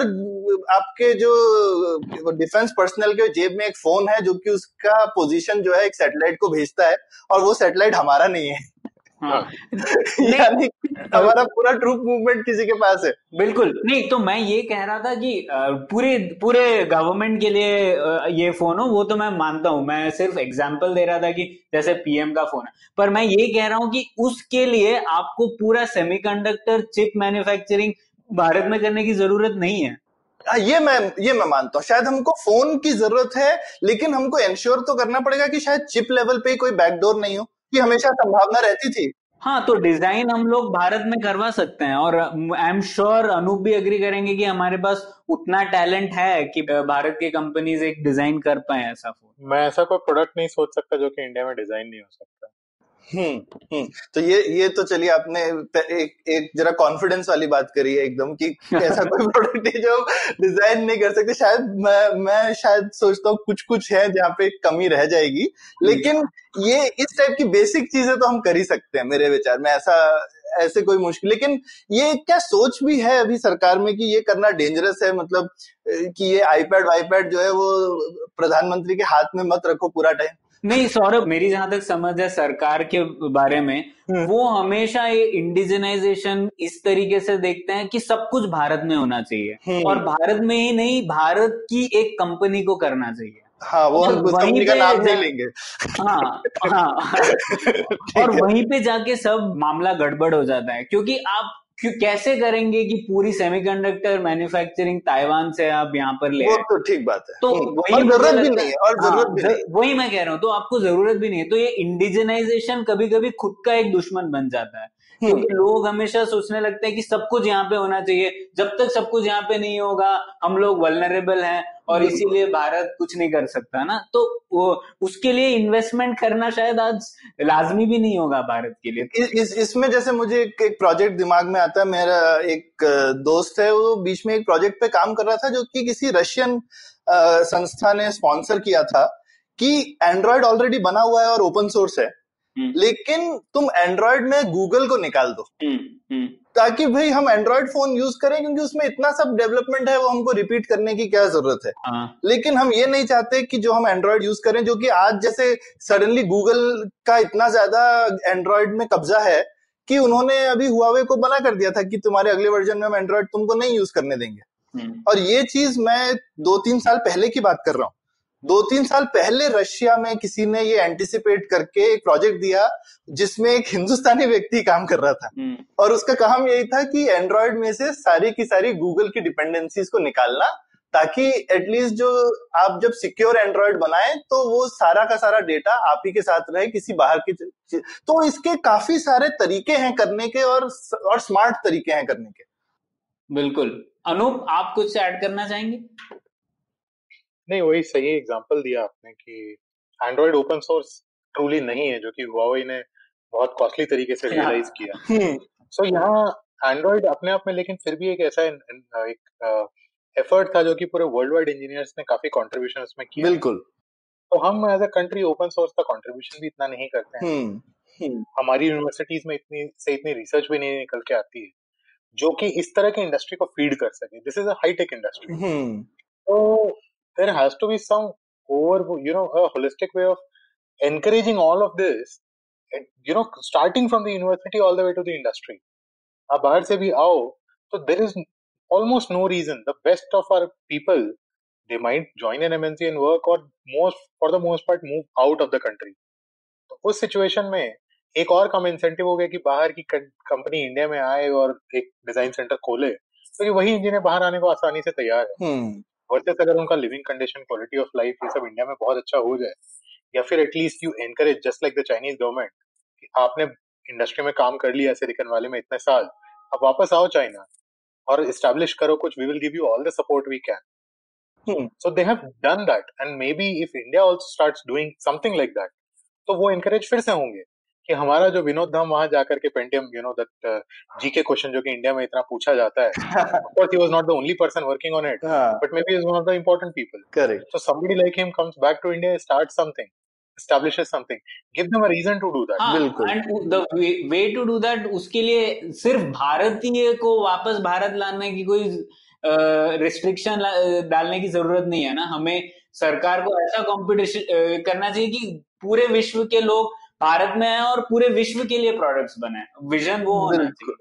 आपके जो डिफेंस पर्सनल के जेब में एक फोन है जो कि उसका पोजीशन जो है एक सैटेलाइट को भेजता है और वो सैटेलाइट हमारा नहीं है। हाँ। यानी हमारा पूरा ट्रूप मूवमेंट किसी के पास है। बिल्कुल नहीं, तो मैं ये कह रहा था कि पूरे पूरे गवर्नमेंट के लिए ये फोन हो वो तो मैं मानता हूँ, मैं सिर्फ एग्जांपल दे रहा था कि जैसे पीएम का फोन है, पर मैं ये कह रहा हूँ कि उसके लिए आपको पूरा सेमीकंडक्टर चिप मैन्युफैक्चरिंग भारत में करने की जरूरत नहीं है। ये मैं ये मैं मानता हूँ, शायद हमको फोन की जरूरत है लेकिन हमको इंश्योर तो करना पड़ेगा कि शायद चिप लेवल पे कोई बैकडोर नहीं हो, कि हमेशा संभावना रहती थी। हाँ, तो डिजाइन हम लोग भारत में करवा सकते हैं और आई एम श्योर अनूप भी एग्री करेंगे कि हमारे पास उतना टैलेंट है कि भारत की कंपनीज एक डिजाइन कर पाए ऐसा फोन। मैं ऐसा कोई प्रोडक्ट नहीं सोच सकता जो कि इंडिया में डिजाइन नहीं हो सकता। हम्म हम्म तो ये ये तो चलिए आपने एक एक जरा कॉन्फिडेंस वाली बात करी है एकदम कि ऐसा कोई प्रोडक्ट है जो डिजाइन नहीं कर सकते। शायद मैं मैं शायद सोचता हूँ कुछ कुछ है जहाँ पे कमी रह जाएगी, लेकिन ये इस टाइप की बेसिक चीजें तो हम कर ही सकते हैं मेरे विचार में, ऐसा ऐसे कोई मुश्किल। लेकिन ये क्या सोच भी है अभी सरकार में कि ये करना डेंजरस है, मतलब कि ये आईपैड वाईपैड जो है वो प्रधानमंत्री के हाथ में मत रखो पूरा टाइम। नहीं सौरभ, मेरी जहां तक समझ है सरकार के बारे में, वो हमेशा ये इंडिजिनाइजेशन इस तरीके से देखते हैं कि सब कुछ भारत में होना चाहिए और भारत में ही नहीं भारत की एक कंपनी को करना चाहिए। हाँ, वो हम कंपनी का नाम नहीं लेंगे। हाँ हाँ और वहीं पे जाके सब मामला गड़बड़ हो जाता है, क्योंकि आप क्यों कैसे करेंगे कि पूरी सेमीकंडक्टर मैन्युफैक्चरिंग ताइवान से आप यहाँ पर ले, वो तो ठीक बात है, तो वही जरूरत भी नहीं है और जरूरत भी नहीं, वही मैं कह रहा हूँ, तो आपको जरूरत भी नहीं है। तो ये इंडिजिनाइजेशन कभी कभी खुद का एक दुश्मन बन जाता है, क्योंकि लोग हमेशा सोचने लगते हैं कि सब कुछ यहाँ पे होना चाहिए, जब तक सब कुछ यहाँ पे नहीं होगा हम लोग वल्नरेबल हैं और इसीलिए भारत कुछ नहीं कर सकता ना। तो वो उसके लिए इन्वेस्टमेंट करना शायद आज लाजमी भी नहीं होगा भारत के लिए। इस इसमें जैसे मुझे एक, एक प्रोजेक्ट दिमाग में आता है, मेरा एक दोस्त है वो बीच में एक प्रोजेक्ट पे काम कर रहा था जो कि किसी रशियन संस्था ने स्पॉन्सर किया था कि एंड्रॉयड ऑलरेडी बना हुआ है और ओपन सोर्स है, लेकिन तुम एंड्रॉयड में गूगल को निकाल दो ताकि भाई हम एंड्रॉयड फोन यूज करें, क्योंकि उसमें इतना सब डेवलपमेंट है वो हमको रिपीट करने की क्या जरूरत है। लेकिन हम ये नहीं चाहते कि जो हम एंड्रॉयड यूज करें, जो कि आज जैसे सडनली गूगल का इतना ज्यादा एंड्रॉयड में कब्जा है कि उन्होंने अभी हुआवे को मना कर दिया था कि तुम्हारे अगले वर्जन में हम एंड्रॉयड तुमको नहीं यूज करने देंगे। और ये चीज मैं दो तीन साल पहले की बात कर रहा हूँ, दो तीन साल पहले रशिया में किसी ने ये एंटिसिपेट करके एक प्रोजेक्ट दिया जिसमें एक हिंदुस्तानी व्यक्ति काम कर रहा था और उसका काम यही था कि एंड्रॉयड में से सारी की सारी गूगल की डिपेंडेंसीज को निकालना, ताकि एटलीस्ट जो आप जब सिक्योर एंड्रॉयड बनाएं तो वो सारा का सारा डेटा आप ही के साथ रहे, किसी बाहर की। तो इसके काफी सारे तरीके हैं करने के और, और स्मार्ट तरीके हैं करने के। बिल्कुल। अनूप, आप कुछ ऐड करना चाहेंगे? नहीं, वही सही एग्जांपल दिया आपने कि एंड्रॉइड ओपन सोर्स ट्रूली नहीं है, जो कि हुआवे ने बहुत कॉस्टली तरीके से रियलाइज किया। सो यहाँ एंड्रॉइड अपने आप में, लेकिन फिर भी एक ऐसा एक एफर्ट था जो कि पूरे वर्ल्ड वाइड इंजीनियर्स ने काफी कंट्रीब्यूशन उसमें किया। बिल्कुल। तो हम as a country open source का कंट्रीब्यूशन भी इतना नहीं करते हैं, हमारी यूनिवर्सिटीज में इतनी से इतनी रिसर्च भी नहीं निकल के आती है जो कि इस तरह की इंडस्ट्री को फीड कर सके। This is a high tech industry, तो there has to be some over, you know, a holistic way of encouraging all of this, you know, starting from the university all the way to the industry. Ab bahar se bhi aao, so there is almost no reason. The best of our people, they might join an M N C and work, or most, for the most part, move out of the country. So us situation mein ek aur kam incentive ho gaya ki bahar ki company India mein aaye aur ek design center khole, kyunki wahi engineer bahar aane ko aasani se taiyar hai. hmm. Versus अगर उनका living condition, quality of life, ये सब इंडिया में बहुत अच्छा हो जाए, या फिर at least you encourage, just like the Chinese government, कि आपने इंडस्ट्री में काम कर लिया सिलिकॉन वैली में इतने साल, अब वापस आओ चाइना और एस्टैब्लिश करो कुछ, we will give you all the support we can. So they have done that, and maybe if India also starts doing something like that, तो वो एनकरेज फिर से होंगे कि हमारा जो विनोद धाम वहां जाकर के Pentium, you know that GK question जो कि इंडिया में इतना पूछा जाता है, of course he was not the only person working on it, but maybe he is one of the important people. Correct. So somebody like him comes back to India, starts something, establishes something, give them a reason to do that. बिल्कुल. And the way, way to do that, उसके लिए सिर्फ भारतीय को वापस भारत लाने की कोई रिस्ट्रिक्शन uh, डालने की जरूरत नहीं है ना। हमें सरकार को ऐसा कॉम्पिटिशन uh, करना चाहिए कि पूरे विश्व के लोग भारत में है और पूरे विश्व के लिए प्रोडक्ट्स बनाए। विजन वो होना चाहिए।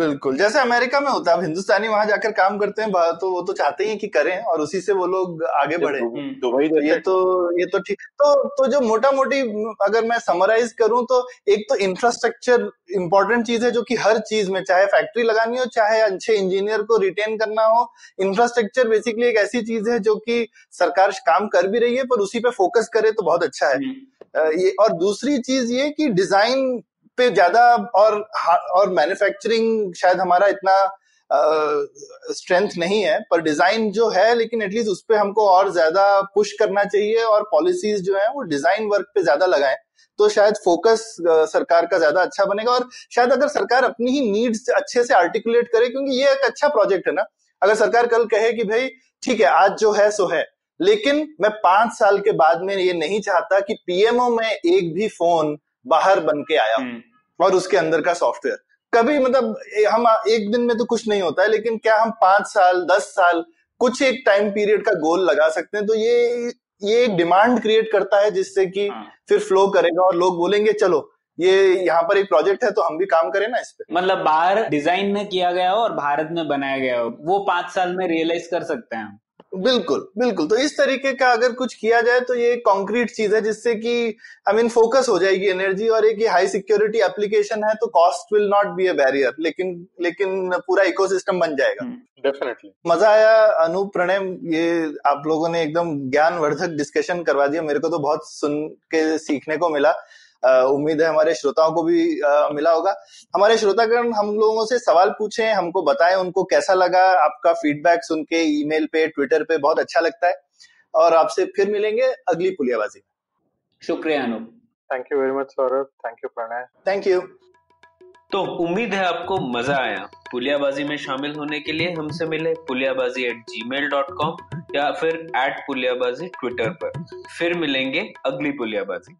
बिल्कुल, जैसे अमेरिका में होता है। अब हिंदुस्तानी वहां जाकर काम करते हैं तो वो तो चाहते ही कि करें और उसी से वो लोग आगे बढ़े। दुबई तो ये तो ये तो ठीक। तो तो जो मोटा मोटी अगर मैं समराइज करूं तो एक तो इंफ्रास्ट्रक्चर इम्पोर्टेंट चीज है जो कि हर चीज में, चाहे फैक्ट्री लगानी हो, चाहे अच्छे इंजीनियर को रिटेन करना हो, इंफ्रास्ट्रक्चर बेसिकली एक ऐसी चीज है जो कि सरकार काम कर भी रही है, पर उसी पे फोकस करे तो बहुत अच्छा है ये। और दूसरी चीज ये कि डिजाइन पे ज्यादा और और मैन्युफैक्चरिंग शायद हमारा इतना स्ट्रेंथ नहीं है, पर डिजाइन जो है लेकिन एटलीस्ट उस पे हमको और ज्यादा पुश करना चाहिए और पॉलिसीज जो है वो डिजाइन वर्क पे ज्यादा लगाएं तो शायद फोकस सरकार का ज्यादा अच्छा बनेगा। और शायद अगर सरकार अपनी ही नीड्स अच्छे से आर्टिकुलेट करे, क्योंकि ये एक अच्छा प्रोजेक्ट है ना। अगर सरकार कल कहे कि भाई ठीक है आज जो है सो है, लेकिन मैं पांच साल के बाद में ये नहीं चाहता कि पीएमओ में एक भी फोन बाहर बन के आया और उसके अंदर का सॉफ्टवेयर कभी, मतलब हम एक दिन में तो कुछ नहीं होता है, लेकिन क्या हम पांच साल दस साल कुछ एक टाइम पीरियड का गोल लगा सकते हैं? तो ये ये एक डिमांड क्रिएट करता है जिससे कि फिर फ्लो करेगा और लोग बोलेंगे चलो ये यहाँ पर एक प्रोजेक्ट है तो हम भी काम करें ना इस पे। मतलब बाहर डिजाइन में किया गया हो और भारत में बनाया गया हो, वो पांच साल में रियलाइज कर सकते हैं। बिल्कुल बिल्कुल। तो इस तरीके का अगर कुछ किया जाए तो ये कॉन्क्रीट चीज है जिससे कि आई मीन फोकस हो जाएगी एनर्जी, और एक ये हाई सिक्योरिटी एप्लीकेशन है तो cost will not be a barrier, लेकिन लेकिन पूरा इकोसिस्टम बन जाएगा। डेफिनेटली। मजा आया अनूप, प्रणय, ये आप लोगों ने एकदम ज्ञानवर्धक डिस्कशन करवा दिया। मेरे को तो बहुत सुन के सीखने को मिला, उम्मीद है हमारे श्रोताओं को भी आ, मिला होगा। हमारे श्रोतागण हम लोगों से सवाल पूछें, हमको बताएं उनको कैसा लगा। आपका फीडबैक सुन के ईमेल पे, ट्विटर पे बहुत अच्छा लगता है। और आपसे फिर मिलेंगे अगली पुलियाबाजी में। शुक्रिया Anup. Thank you very much Saurabh. Thank you Pranay. Thank you. तो उम्मीद है आपको मजा आया। पुलियाबाजी में शामिल होने के लिए हमसे मिले Puliyabaazi at Gmail dot com या फिर एट पुलियाबाजी ट्विटर पर। फिर मिलेंगे अगली पुलियाबाजी।